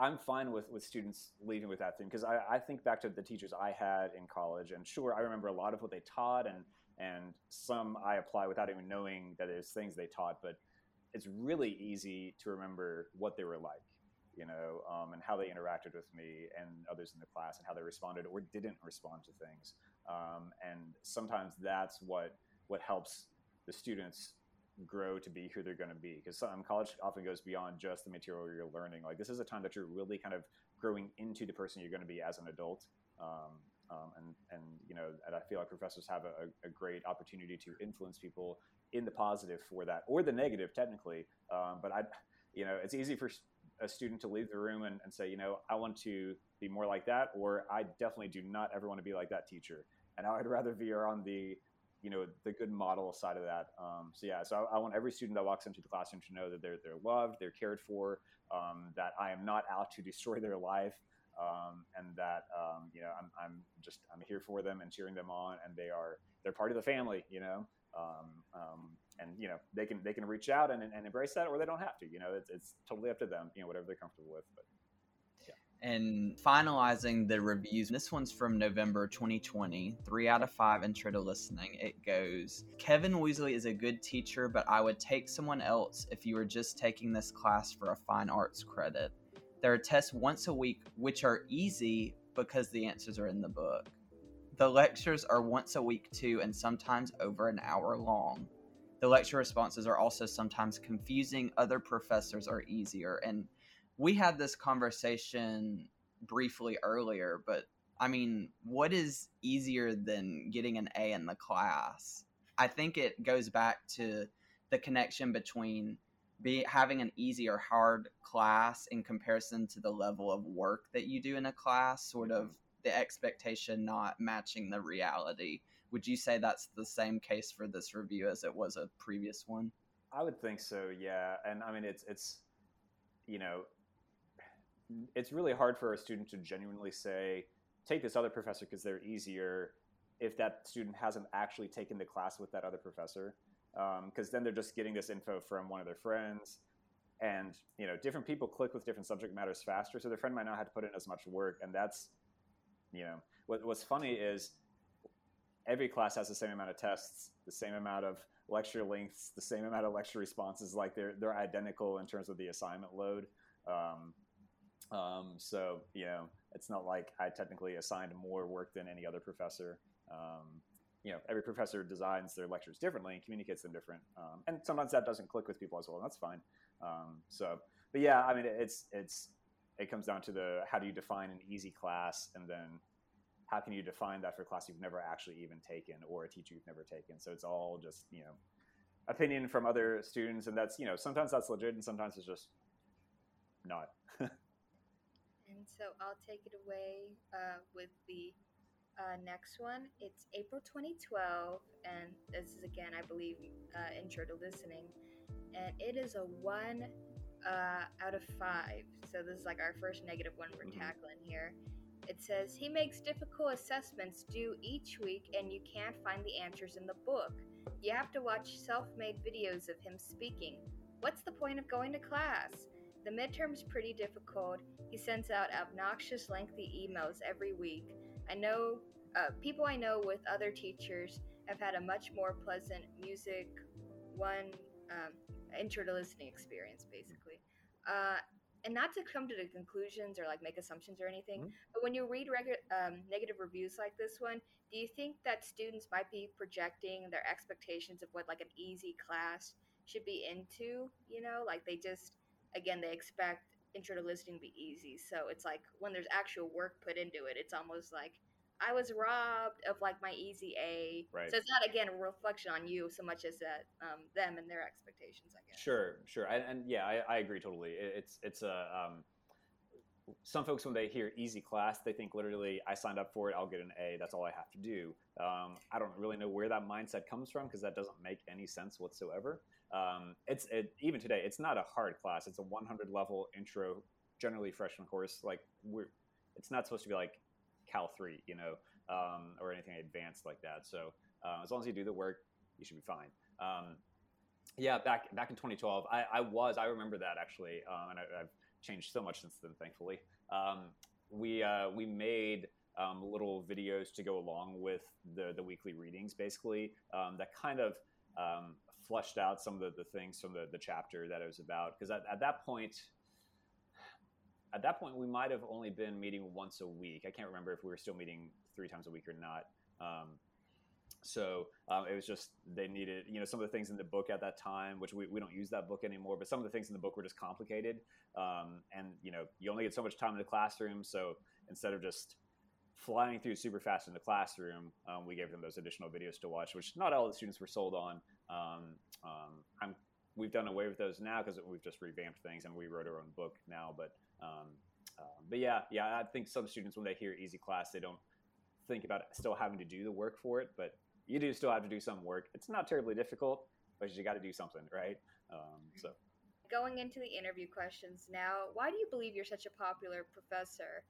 I'm fine with students leaving with that thing, because I think back to the teachers I had in college, and sure, I remember a lot of what they taught, and some I apply without even knowing that it's things they taught, but it's really easy to remember what they were like, and how they interacted with me and others in the class, and how they responded or didn't respond to things, and sometimes that's what helps the students grow to be who they're going to be, because college often goes beyond just the material you're learning. Like, this is a time that you're really kind of growing into the person you're going to be as an adult, and I feel like professors have a great opportunity to influence people in the positive for that, or the negative technically, but I it's easy for a student to leave the room and say, I want to be more like that, or I definitely do not ever want to be like that teacher, and I would rather veer on the the good model side of that. I want every student that walks into the classroom to know that they're loved, they're cared for, that I am not out to destroy their life, and that I'm here for them and cheering them on, and they're part of the family, and they can reach out and embrace that, or they don't have to. It's totally up to them, whatever they're comfortable with. But yeah. And finalizing the reviews, this one's from November 2020, 3 out of 5 Intro to Listening. It goes, Kevin Woosley is a good teacher, but I would take someone else if you were just taking this class for a fine arts credit. There are tests once a week, which are easy because the answers are in the book. The lectures are once a week too, and sometimes over an hour long. The lecture responses are also sometimes confusing. Other professors are easier. And we had this conversation briefly earlier, but I mean, what is easier than getting an A in the class? I think it goes back to the connection between having an easy or hard class in comparison to the level of work that you do in a class, sort of the expectation not matching the reality. Would you say that's the same case for this review as it was a previous one? I would think so, yeah. And I mean, it's you know, it's really hard for a student to genuinely say, take this other professor because they're easier, if that student hasn't actually taken the class with that other professor. Because then they're just getting this info from one of their friends. And, you know, different people click with different subject matters faster, so their friend might not have to put in as much work. And that's, you know, what's funny is every class has the same amount of tests, the same amount of lecture lengths, the same amount of lecture responses. Like they're identical in terms of the assignment load. So, you know, it's not like I technically assigned more work than any other professor. You know, every professor designs their lectures differently and communicates them different. And sometimes that doesn't click with people as well, and that's fine. But yeah, I mean, it comes down to the, how do you define an easy class? And then how can you define that for a class you've never actually even taken or a teacher you've never taken? So it's all just, you know, opinion from other students. And that's, you know, sometimes that's legit and sometimes it's just not. And so I'll take it away with the next one. It's April 2012, and this is, again, I believe, Intro to Listening. And it is a 1 out of 5. So this is like our first negative one we're tackling here. It says, he makes difficult assessments due each week, and you can't find the answers in the book. You have to watch self-made videos of him speaking. What's the point of going to class? The midterm's pretty difficult. He sends out obnoxious, lengthy emails every week. I know people I know with other teachers have had a much more pleasant music one intro to listening experience, basically. And not to come to the conclusions or like make assumptions or anything, but when you read negative reviews like this one, do you think that students might be projecting their expectations of what like an easy class should be into? You know, like they just, again, they expect Intro to Listening to be easy. So it's like when there's actual work put into it, it's almost like I was robbed of like my easy A. Right. So it's not, again, a reflection on you so much as that them and their expectations, I guess. Sure. And yeah, I agree totally. It's some folks, when they hear easy class, they think literally I signed up for it, I'll get an A. That's all I have to do. I don't really know where that mindset comes from because that doesn't make any sense whatsoever. Even today, it's not a hard class. It's a 100 level intro, generally freshman course. Like it's not supposed to be like Cal 3, you know, or anything advanced like that. So as long as you do the work, you should be fine. Yeah, back in 2012, I remember that actually, and I've changed so much since then, thankfully. We made little videos to go along with the weekly readings, basically, that kind of flushed out some of the things from the chapter that it was about. Because at that point, we might have only been meeting once a week. I can't remember if we were still meeting 3 times a week or not. It was just they needed, you know, some of the things in the book at that time, which we don't use that book anymore. But some of the things in the book were just complicated. And, you know, you only get so much time in the classroom. So instead of just flying through super fast in the classroom, we gave them those additional videos to watch, which not all the students were sold on. We've done away with those now because we've just revamped things and we wrote our own book now. But yeah, I think some students, when they hear easy class, they don't think about still having to do the work for it, but you do still have to do some work. It's not terribly difficult, but you got to do something, right? So going into the interview questions now, why do you believe you're such a popular professor?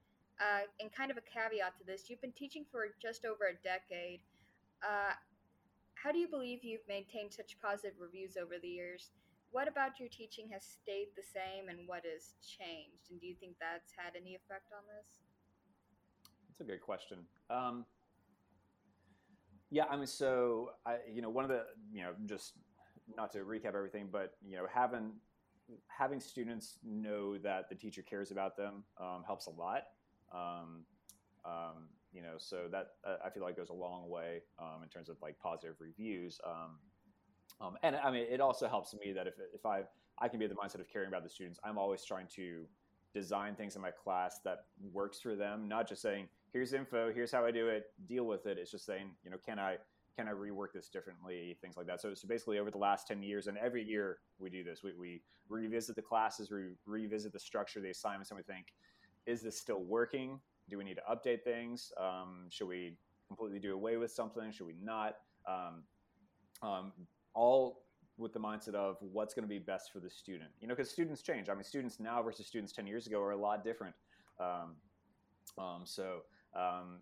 And kind of a caveat to this, you've been teaching for just over a decade. How do you believe you've maintained such positive reviews over the years? What about your teaching has stayed the same and what has changed? And do you think that's had any effect on this? That's a good question. Yeah, I mean, so, one of the, you know, just not to recap everything, but, you know, having students know that the teacher cares about them helps a lot. you know, so that I feel like goes a long way in terms of like positive reviews. And I mean, it also helps me that if I can be in the mindset of caring about the students, I'm always trying to design things in my class that works for them, not just saying, here's info, here's how I do it, deal with it. It's just saying, you know, can I rework this differently, things like that. So basically over the last 10 years, and every year we do this, we revisit the classes, we revisit the structure, the assignments, and we think, is this still working? Do we need to update things? Should we completely do away with something? Should we not? All with the mindset of what's going to be best for the student, you know, because students change. I mean, students now versus students 10 years ago are a lot different.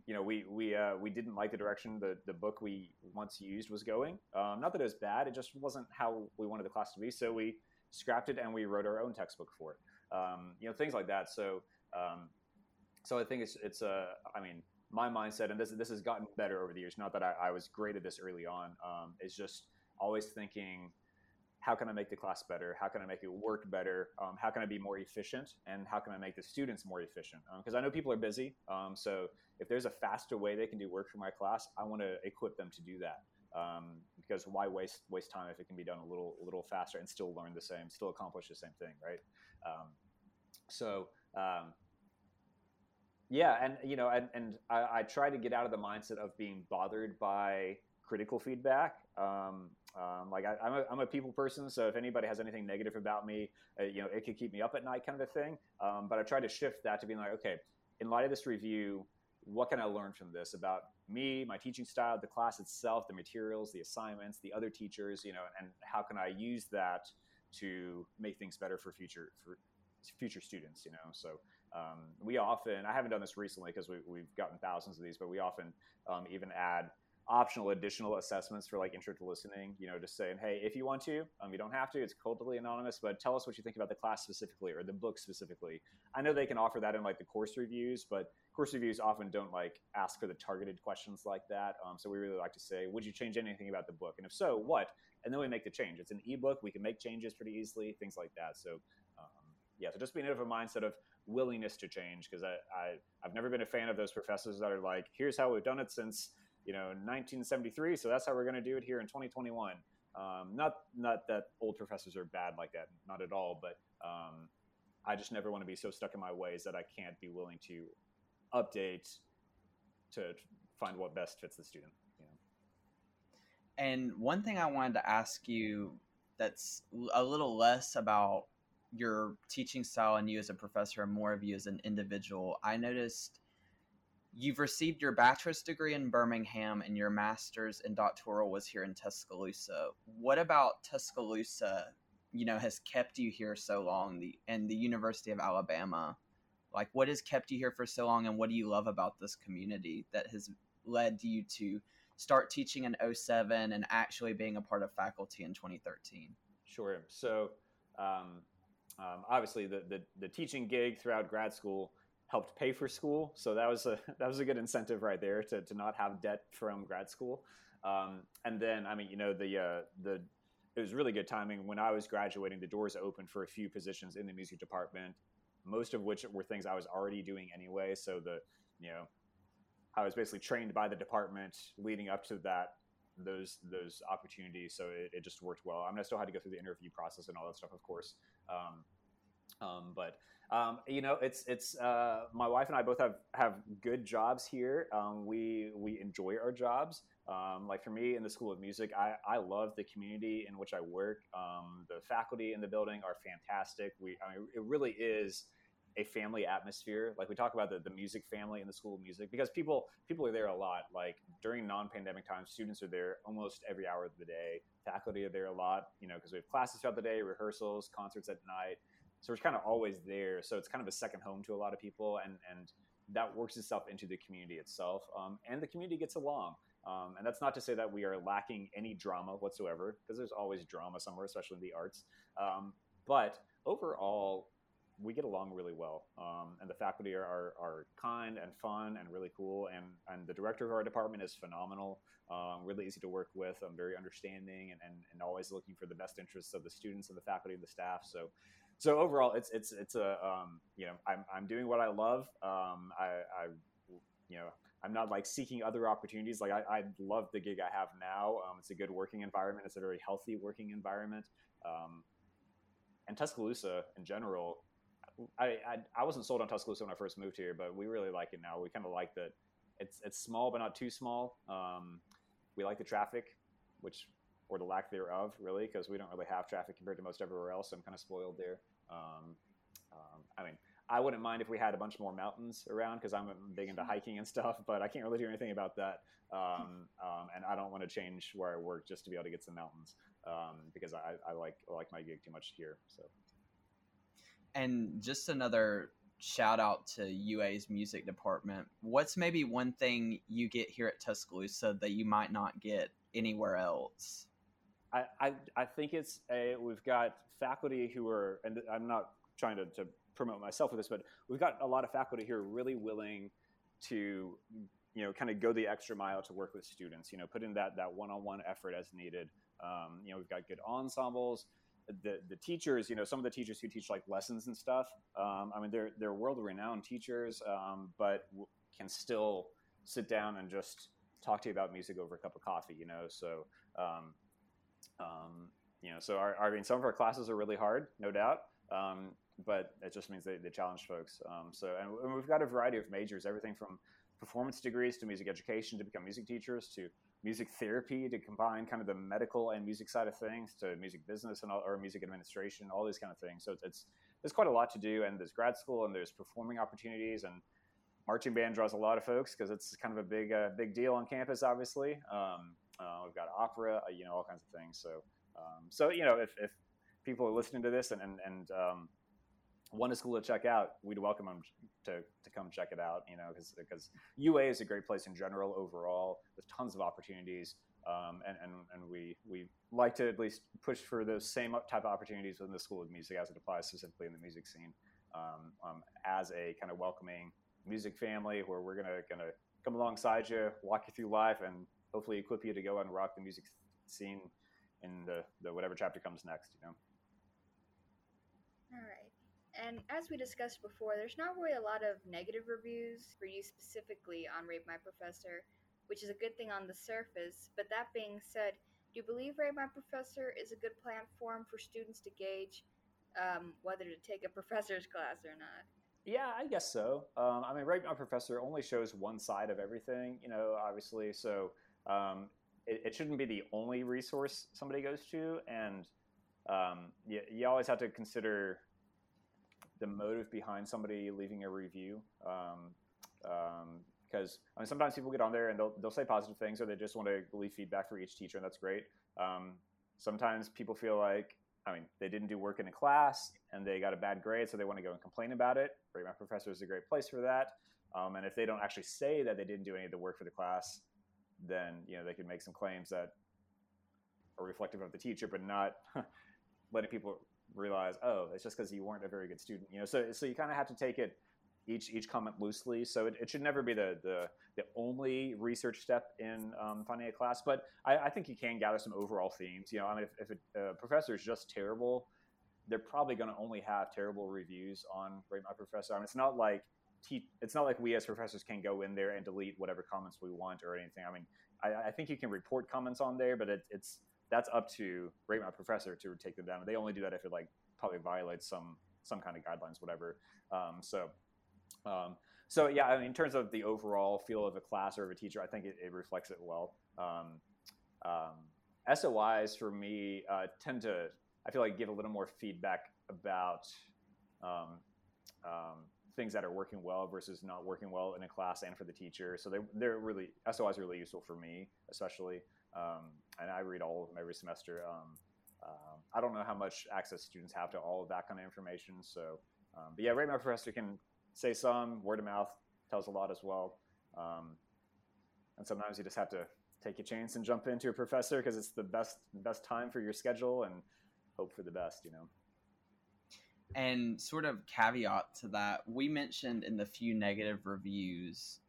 You know, we didn't like the direction the book we once used was going. Not that it was bad, it just wasn't how we wanted the class to be. So we scrapped it and we wrote our own textbook for it. You know, things like that. So I think it's I mean, my mindset, and this has gotten better over the years. Not that I was great at this early on. It's just always thinking, how can I make the class better? How can I make it work better? How can I be more efficient? And how can I make the students more efficient? Because I know people are busy. So if there's a faster way they can do work for my class, I want to equip them to do that. Because why waste time if it can be done a little faster and still learn the same, still accomplish the same thing, right? Yeah, and you know, and I try to get out of the mindset of being bothered by critical feedback. Like I'm a people person, so if anybody has anything negative about me, you know, it could keep me up at night, kind of a thing. But I try to shift that to being like, okay, in light of this review, what can I learn from this about me, my teaching style, the class itself, the materials, the assignments, the other teachers, you know, and how can I use that to make things better for future students, you know. So we often, I haven't done this recently because we've gotten thousands of these, but we often even add optional additional assessments for like Intro to Listening, you know, just saying, hey, if you want to, you don't have to, it's totally anonymous, but tell us what you think about the class specifically or the book specifically. I know they can offer that in like the course reviews, but course reviews often don't like ask for the targeted questions like that. So we really like to say, would you change anything about the book? And if so, what? And then we make the change. It's an ebook, we can make changes pretty easily, things like that. So yeah, so just being of a mindset of willingness to change, because I've never been a fan of those professors that are like, here's how we've done it since, you know, 1973, so that's how we're going to do it here in 2021. Not that old professors are bad like that, not at all, but I just never want to be so stuck in my ways that I can't be willing to update to find what best fits the student, you know. And one thing I wanted to ask you that's a little less about your teaching style and you as a professor and more of you as an individual. I noticed you've received your bachelor's degree in Birmingham and your master's and doctoral was here in Tuscaloosa. What about Tuscaloosa, you know, has kept you here so long, and the University of Alabama? Like, what has kept you here for so long, and what do you love about this community that has led you to start teaching in 2007 and actually being a part of faculty in 2013? Sure. So, obviously the teaching gig throughout grad school helped pay for school. So that was a good incentive right there to not have debt from grad school. And then, I mean, you know, it was really good timing. When I was graduating, the doors opened for a few positions in the music department, most of which were things I was already doing anyway. So you know, I was basically trained by the department leading up to that, those opportunities. So it just worked well. I mean, I still had to go through the interview process and all that stuff, of course. You know, it's my wife and I both have good jobs here. We enjoy our jobs. Like for me in the School of Music, I love the community in which I work. The faculty in the building are fantastic. It really is a family atmosphere. Like we talk about the music family in the School of Music, because people are there a lot. Like during non-pandemic times, students are there almost every hour of the day. Faculty are there a lot, you know, because we have classes throughout the day, rehearsals, concerts at night. So we're kind of always there. So it's kind of a second home to a lot of people, and that works itself into the community itself. And the community gets along. And that's not to say that we are lacking any drama whatsoever, because there's always drama somewhere, especially in the arts. But overall, we get along really well. And the faculty are kind and fun and really cool. And the director of our department is phenomenal, really easy to work with, very understanding and always looking for the best interests of the students and the faculty and the staff. So overall, it's a, you know, I'm doing what I love. I I'm not like seeking other opportunities. Like I love the gig I have now. It's a good working environment. It's a very healthy working environment. And Tuscaloosa in general, I wasn't sold on Tuscaloosa when I first moved here, but we really like it now. We kind of like that it's small, but not too small. We like the traffic, which, or the lack thereof, really, because we don't really have traffic compared to most everywhere else. So I'm kind of spoiled there. I mean, I wouldn't mind if we had a bunch more mountains around because I'm big into hiking and stuff, but I can't really do anything about that. And I don't want to change where I work just to be able to get some mountains because I like my gig too much here. So. And just another shout out to UA's music department. What's maybe one thing you get here at Tuscaloosa that you might not get anywhere else? I think it's we've got faculty who are, and I'm not trying to promote myself with this, but we've got a lot of faculty here really willing to, you know, kind of go the extra mile to work with students, you know, put in that one-on-one effort as needed. You know, we've got good ensembles. The teachers, you know, some of the teachers who teach like lessons and stuff, I mean, they're world-renowned teachers, but can still sit down and just talk to you about music over a cup of coffee, you know? So, you know, so I mean, some of our classes are really hard, no doubt. But it just means they challenge folks. So, and we've got a variety of majors, everything from performance degrees to music education, to become music teachers, to music therapy, to combine kind of the medical and music side of things, to music business and all, or music administration, all these kind of things. So it's there's quite a lot to do, and there's grad school and there's performing opportunities, and marching band draws a lot of folks because it's kind of a big deal on campus, obviously. We've got opera, you know, all kinds of things. So, so you know, if people are listening to this and want a school to check out, we'd welcome them to come check it out, you know, because UA is a great place in general overall. There's tons of opportunities, and we like to at least push for those same type of opportunities within the School of Music as it applies specifically in the music scene, as a kind of welcoming music family where we're gonna come alongside you, walk you through life, and hopefully equip you to go and rock the music scene in the whatever chapter comes next, you know. All right. And as we discussed before, there's not really a lot of negative reviews for you specifically on Rate My Professor, which is a good thing on the surface. But that being said, do you believe Rate My Professor is a good platform for students to gauge whether to take a professor's class or not? Yeah, I guess so. I mean, Rate My Professor only shows one side of everything, you know, obviously. So it shouldn't be the only resource somebody goes to. And you always have to consider the motive behind somebody leaving a review, because I mean, sometimes people get on there and they'll say positive things, or they just want to leave feedback for each teacher, and that's great. Sometimes people feel like, I mean, they didn't do work in a class and they got a bad grade, so they want to go and complain about it. Rate My Professor is a great place for that. And if they don't actually say that they didn't do any of the work for the class, then, you know, they could make some claims that are reflective of the teacher, but not letting people realize, oh, it's just because you weren't a very good student, you know. So you kind of have to take it each comment loosely. So it should never be the only research step in finding a class. But I think you can gather some overall themes. You know, I mean, if a professor is just terrible, they're probably going to only have terrible reviews on Rate My Professor. I mean, it's not like we as professors can go in there and delete whatever comments we want or anything. I mean, I think you can report comments on there, but that's up to Rate My Professor to take them down. They only do that if it like probably violates some kind of guidelines, whatever. So yeah, I mean, in terms of the overall feel of a class or of a teacher, I think it reflects it well. SOIs for me I feel like give a little more feedback about things that are working well versus not working well in a class and for the teacher. So they're really, SOIs are really useful for me, especially. And I read all of them every semester. I don't know how much access students have to all of that kind of information. So, but yeah, Rate My Professor can say some, word of mouth tells a lot as well. And sometimes you just have to take a chance and jump into a professor because it's the best time for your schedule and hope for the best, you know. And sort of caveat to that, we mentioned in the few negative reviews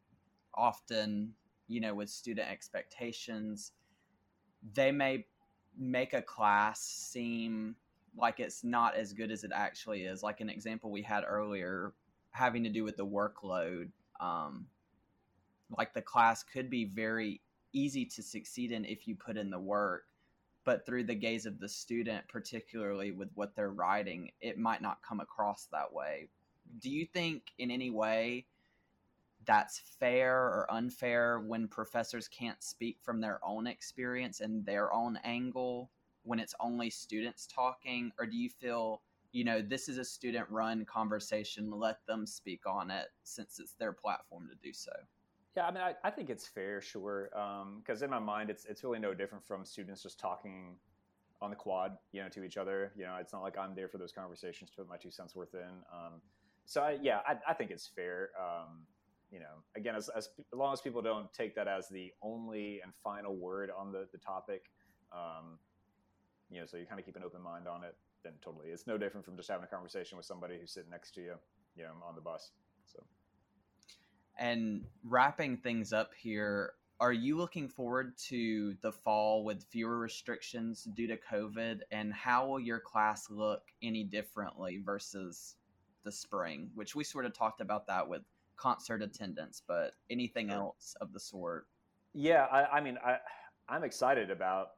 often, you know, with student expectations, they may make a class seem like it's not as good as it actually is. Like an example we had earlier having to do with the workload. like the class could be very easy to succeed in if you put in the work, but through the gaze of the student, particularly with what they're writing, it might not come across that way. Do you think in any way that's fair or unfair when professors can't speak from their own experience and their own angle when it's only students talking? Or do you feel, you know, this is a student-run conversation, let them speak on it since it's their platform to do so? Yeah, I mean, I think it's fair, sure, because in my mind, it's really no different from students just talking on the quad, you know, to each other. You know, it's not like I'm there for those conversations to put my 2 cents worth in. So I think it's fair. You know, again, as long as people don't take that as the only and final word on the topic, you know, so you kind of keep an open mind on it, then totally. It's no different from just having a conversation with somebody who's sitting next to you, you know, on the bus. So. And wrapping things up here, are you looking forward to the fall with fewer restrictions due to COVID? And how will your class look any differently versus the spring, which we sort of talked about that with concert attendance, but anything else of the sort? Yeah, I mean, I'm excited about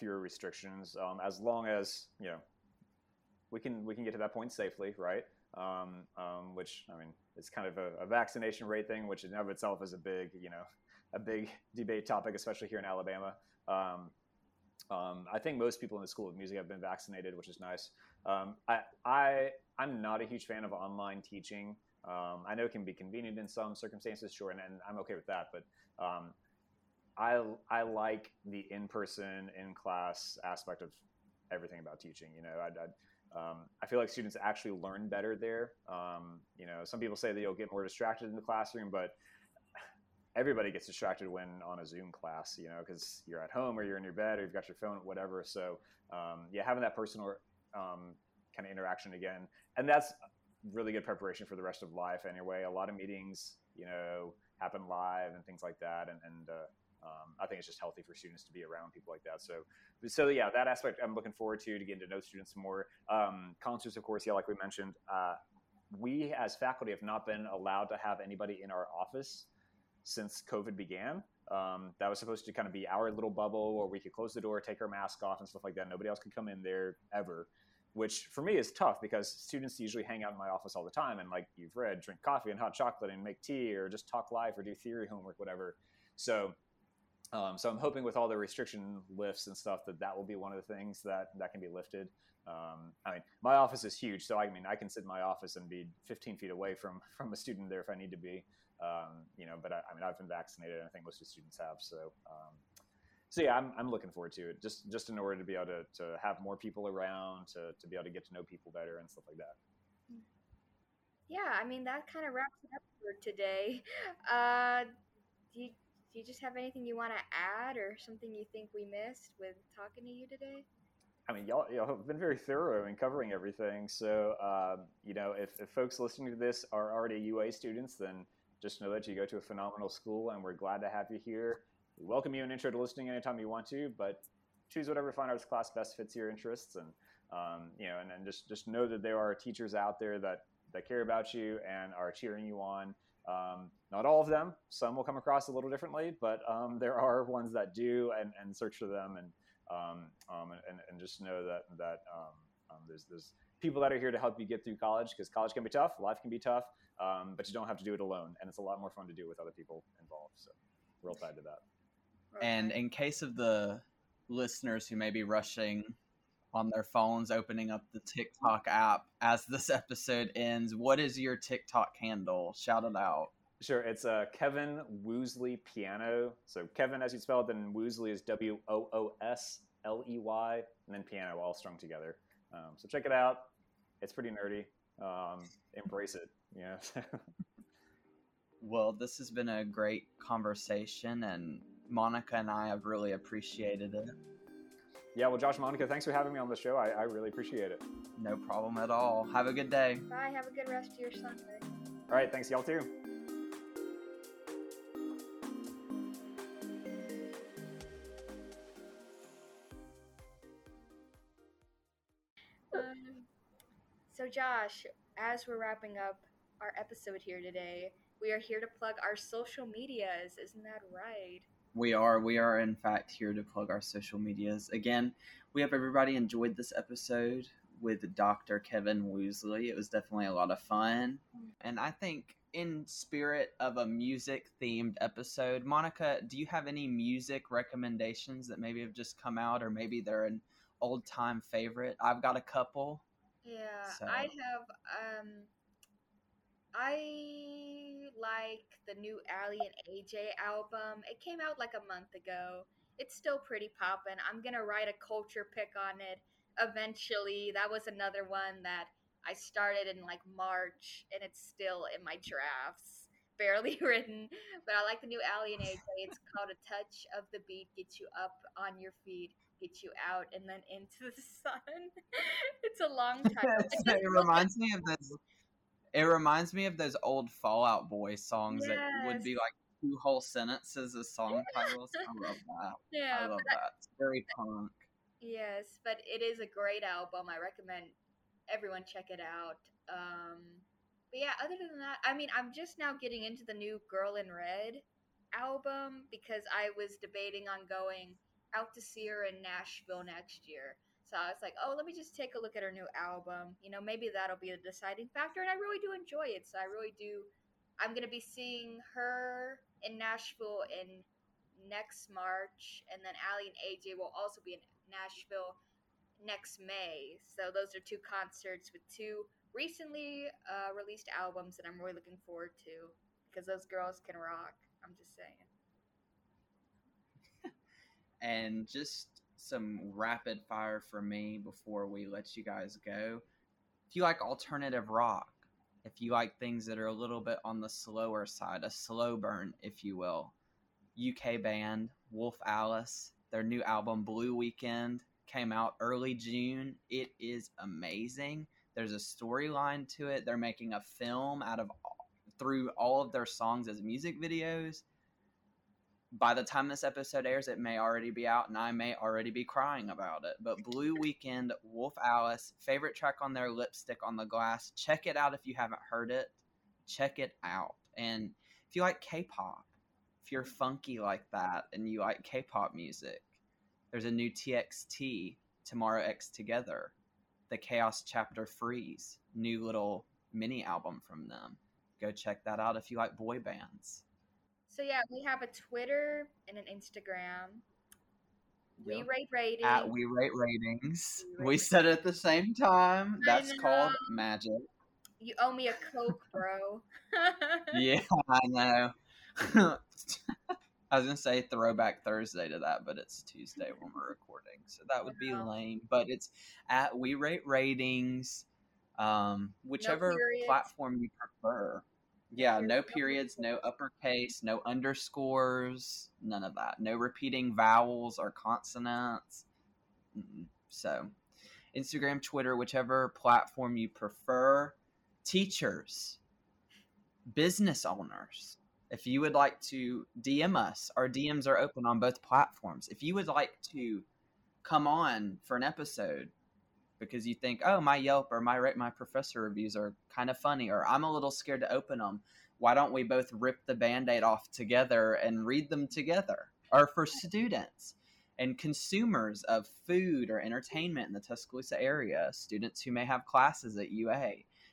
fewer restrictions, as long as, you know, we can get to that point safely, right? Which, I mean, it's kind of a vaccination rate thing, which in and of itself is a big debate topic, especially here in Alabama. I think most people in the School of Music have been vaccinated, which is nice. I'm not a huge fan of online teaching. I know it can be convenient in some circumstances, sure, and I'm okay with that, but I like the in-person, in-class aspect of everything about teaching. You know, I feel like students actually learn better there. You know, some people say that you'll get more distracted in the classroom, but everybody gets distracted when on a Zoom class, you know, because you're at home or you're in your bed or you've got your phone, whatever. So, yeah, having that personal kind of interaction again, and that's really good preparation for the rest of life anyway. A lot of meetings, you know, happen live and things like that. And I think it's just healthy for students to be around people like that. So yeah, that aspect I'm looking forward to getting to know students more. Concerts, of course, yeah, like we mentioned, we as faculty have not been allowed to have anybody in our office since COVID began. That was supposed to kind of be our little bubble where we could close the door, take our mask off and stuff like that. Nobody else could come in there ever, which for me is tough because students usually hang out in my office all the time and, like you've read, drink coffee and hot chocolate and make tea or just talk live or do theory homework, whatever. So I'm hoping with all the restriction lifts and stuff that will be one of the things that can be lifted. I mean, my office is huge, so I mean, I can sit in my office and be 15 feet away from a student there if I need to be, you know, but I mean, I've been vaccinated and I think most of the students have. So yeah, I'm looking forward to it just in order to be able to have more people around, to be able to get to know people better and stuff like that. Yeah, I mean, that kind of wraps it up for today. Do you just have anything you want to add or something you think we missed with talking to you today? I mean, y'all have been very thorough in covering everything. So, you know, if folks listening to this are already UA students, then just know that you go to a phenomenal school and we're glad to have you here. We welcome you an Intro to Listening anytime you want to, but choose whatever fine arts class best fits your interests. And, you know, and just know that there are teachers out there that care about you and are cheering you on. Not all of them. Some will come across a little differently, but there are ones that do, and search for them. And and just know that there's people that are here to help you get through college, because college can be tough, life can be tough, but you don't have to do it alone. And it's a lot more fun to do with other people involved. So real proud of that. And in case of the listeners who may be rushing on their phones, opening up the TikTok app as this episode ends, what is your TikTok handle? Shout it out. Sure. It's Kevin Woosley Piano. So Kevin, as you spell it, then Woosley is Woosley, and then piano all strung together. So check it out. It's pretty nerdy. Embrace it. Yeah. Well, this has been a great conversation, and Monica and I have really appreciated it. Yeah, well, Josh, Monica, thanks for having me on the show. I really appreciate it. No problem at all. Have a good day. Bye. Have a good rest of your Sunday. All right. Thanks, y'all, too. So, Josh, as we're wrapping up our episode here today, We are here to plug our social medias. Isn't that right? We are in fact here to plug our social medias. Again, we hope everybody enjoyed this episode with Dr. Kevin Woosley. It was definitely a lot of fun. And I think in spirit of a music-themed episode, Monica, do you have any music recommendations that maybe have just come out, or maybe they're an old-time favorite? I've got a couple. Yeah, so. I have... I like the new Ally and AJ album. It came out like a month ago. It's still pretty poppin'. I'm going to write a culture pick on it eventually. That was another one that I started in like March, and it's still in my drafts, barely written. But I like the new Ally and AJ. It's called A Touch of the Beat. Gets you up on your feet, get you out, and then into the sun. It's a long time. So it reminds me of this. It reminds me of those old Fallout Boy songs that would be like two whole sentences as song titles. I love that. Yeah, I love that. It's very punk. Yes, but it is a great album. I recommend everyone check it out. But yeah, other than that, I mean, I'm just now getting into the new Girl in Red album because I was debating on going out to see her in Nashville next year. So I was like, oh, let me just take a look at her new album. You know, maybe that'll be a deciding factor. And I really do enjoy it. So I really do. I'm going to be seeing her in Nashville in next March. And then Ally and AJ will also be in Nashville next May. So those are two concerts with two recently released albums that I'm really looking forward to. Because those girls can rock. I'm just saying. And just... some rapid fire for me before we let you guys go. If you like alternative rock, if you like things that are a little bit on the slower side, a slow burn, if you will, UK band Wolf Alice, their new album Blue Weekend came out early June. It is amazing. There's a storyline to it. They're making a film out of through all of their songs as music videos. By the time this episode airs, it may already be out, and I may already be crying about it. But Blue Weekend, Wolf Alice, favorite track on their Lipstick on the Glass. Check it out if you haven't heard it. Check it out. And if you like K-pop, if you're funky like that and you like K-pop music, there's a new TXT, Tomorrow X Together, the Chaos Chapter Freeze, new little mini album from them. Go check that out if you like boy bands. So, yeah, we have a Twitter and an Instagram. Yep. We Rate Ratings. We said it at the same time. That's called magic. You owe me a Coke, bro. Yeah, I know. I was going to say Throwback Thursday to that, but it's Tuesday when we're recording. So that would be lame. But it's at We Rate Ratings, whichever platform you prefer. Yeah, no periods, no uppercase, no underscores, none of that. No repeating vowels or consonants. So, Instagram, Twitter, whichever platform you prefer. Teachers, business owners, if you would like to DM us, our DMs are open on both platforms. If you would like to come on for an episode, because you think, oh, my Yelp or my Rate My Professor reviews are kind of funny, or I'm a little scared to open them. Why don't we both rip the Band-Aid off together and read them together? Or for students and consumers of food or entertainment in the Tuscaloosa area, students who may have classes at UA.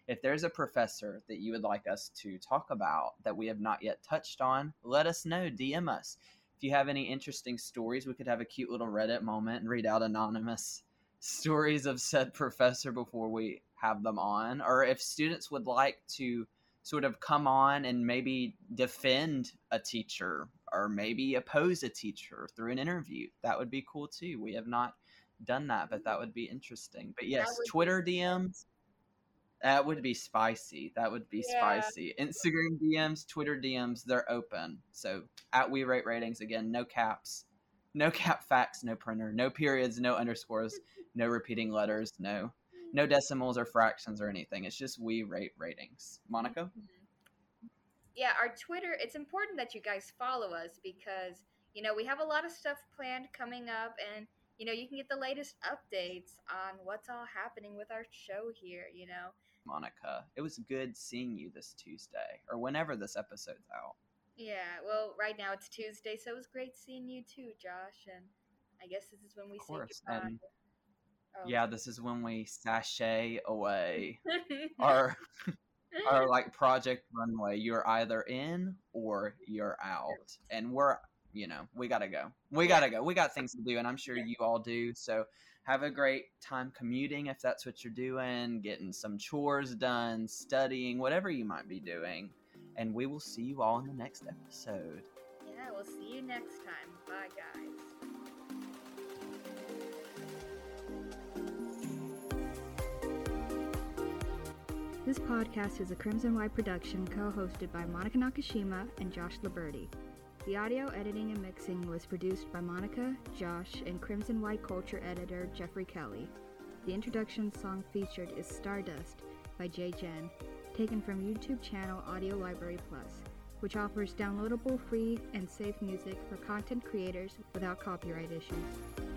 If there's a professor that you would like us to talk about that we have not yet touched on, let us know. DM us. If you have any interesting stories, we could have a cute little Reddit moment and read out anonymous stories of said professor before we have them on, or if students would like to sort of come on and maybe defend a teacher or maybe oppose a teacher through an interview, that would be cool too. We have not done that, but that would be interesting. But yes, Twitter DMs, that would be spicy. That would be spicy. Instagram DMs, Twitter DMs, they're open. So at We Rate Ratings, again, no caps. No cap facts, no printer, no periods, no underscores, no repeating letters, no decimals or fractions or anything. It's just We Rate Ratings. Monica? Yeah, our Twitter, it's important that you guys follow us because, you know, we have a lot of stuff planned coming up. And, you can get the latest updates on what's all happening with our show here, Monica, it was good seeing you this Tuesday, or whenever this episode's out. Yeah, well, right now it's Tuesday, so it was great seeing you too, Josh, and I guess this is when we say goodbye. Yeah, this is when we sashay away our like Project Runway. You're either in or you're out, and we're, we gotta go. We got things to do, and I'm sure you all do. So have a great time commuting if that's what you're doing, getting some chores done, studying, whatever you might be doing. And we will see you all in the next episode. Yeah, we'll see you next time. Bye, guys. This podcast is a Crimson White production co-hosted by Monica Nakashima and Josh Liberti. The audio editing and mixing was produced by Monica, Josh, and Crimson White culture editor Jeffrey Kelly. The introduction song featured is Stardust by Jay Jen, taken from YouTube channel Audio Library Plus, which offers downloadable, free, and safe music for content creators without copyright issues.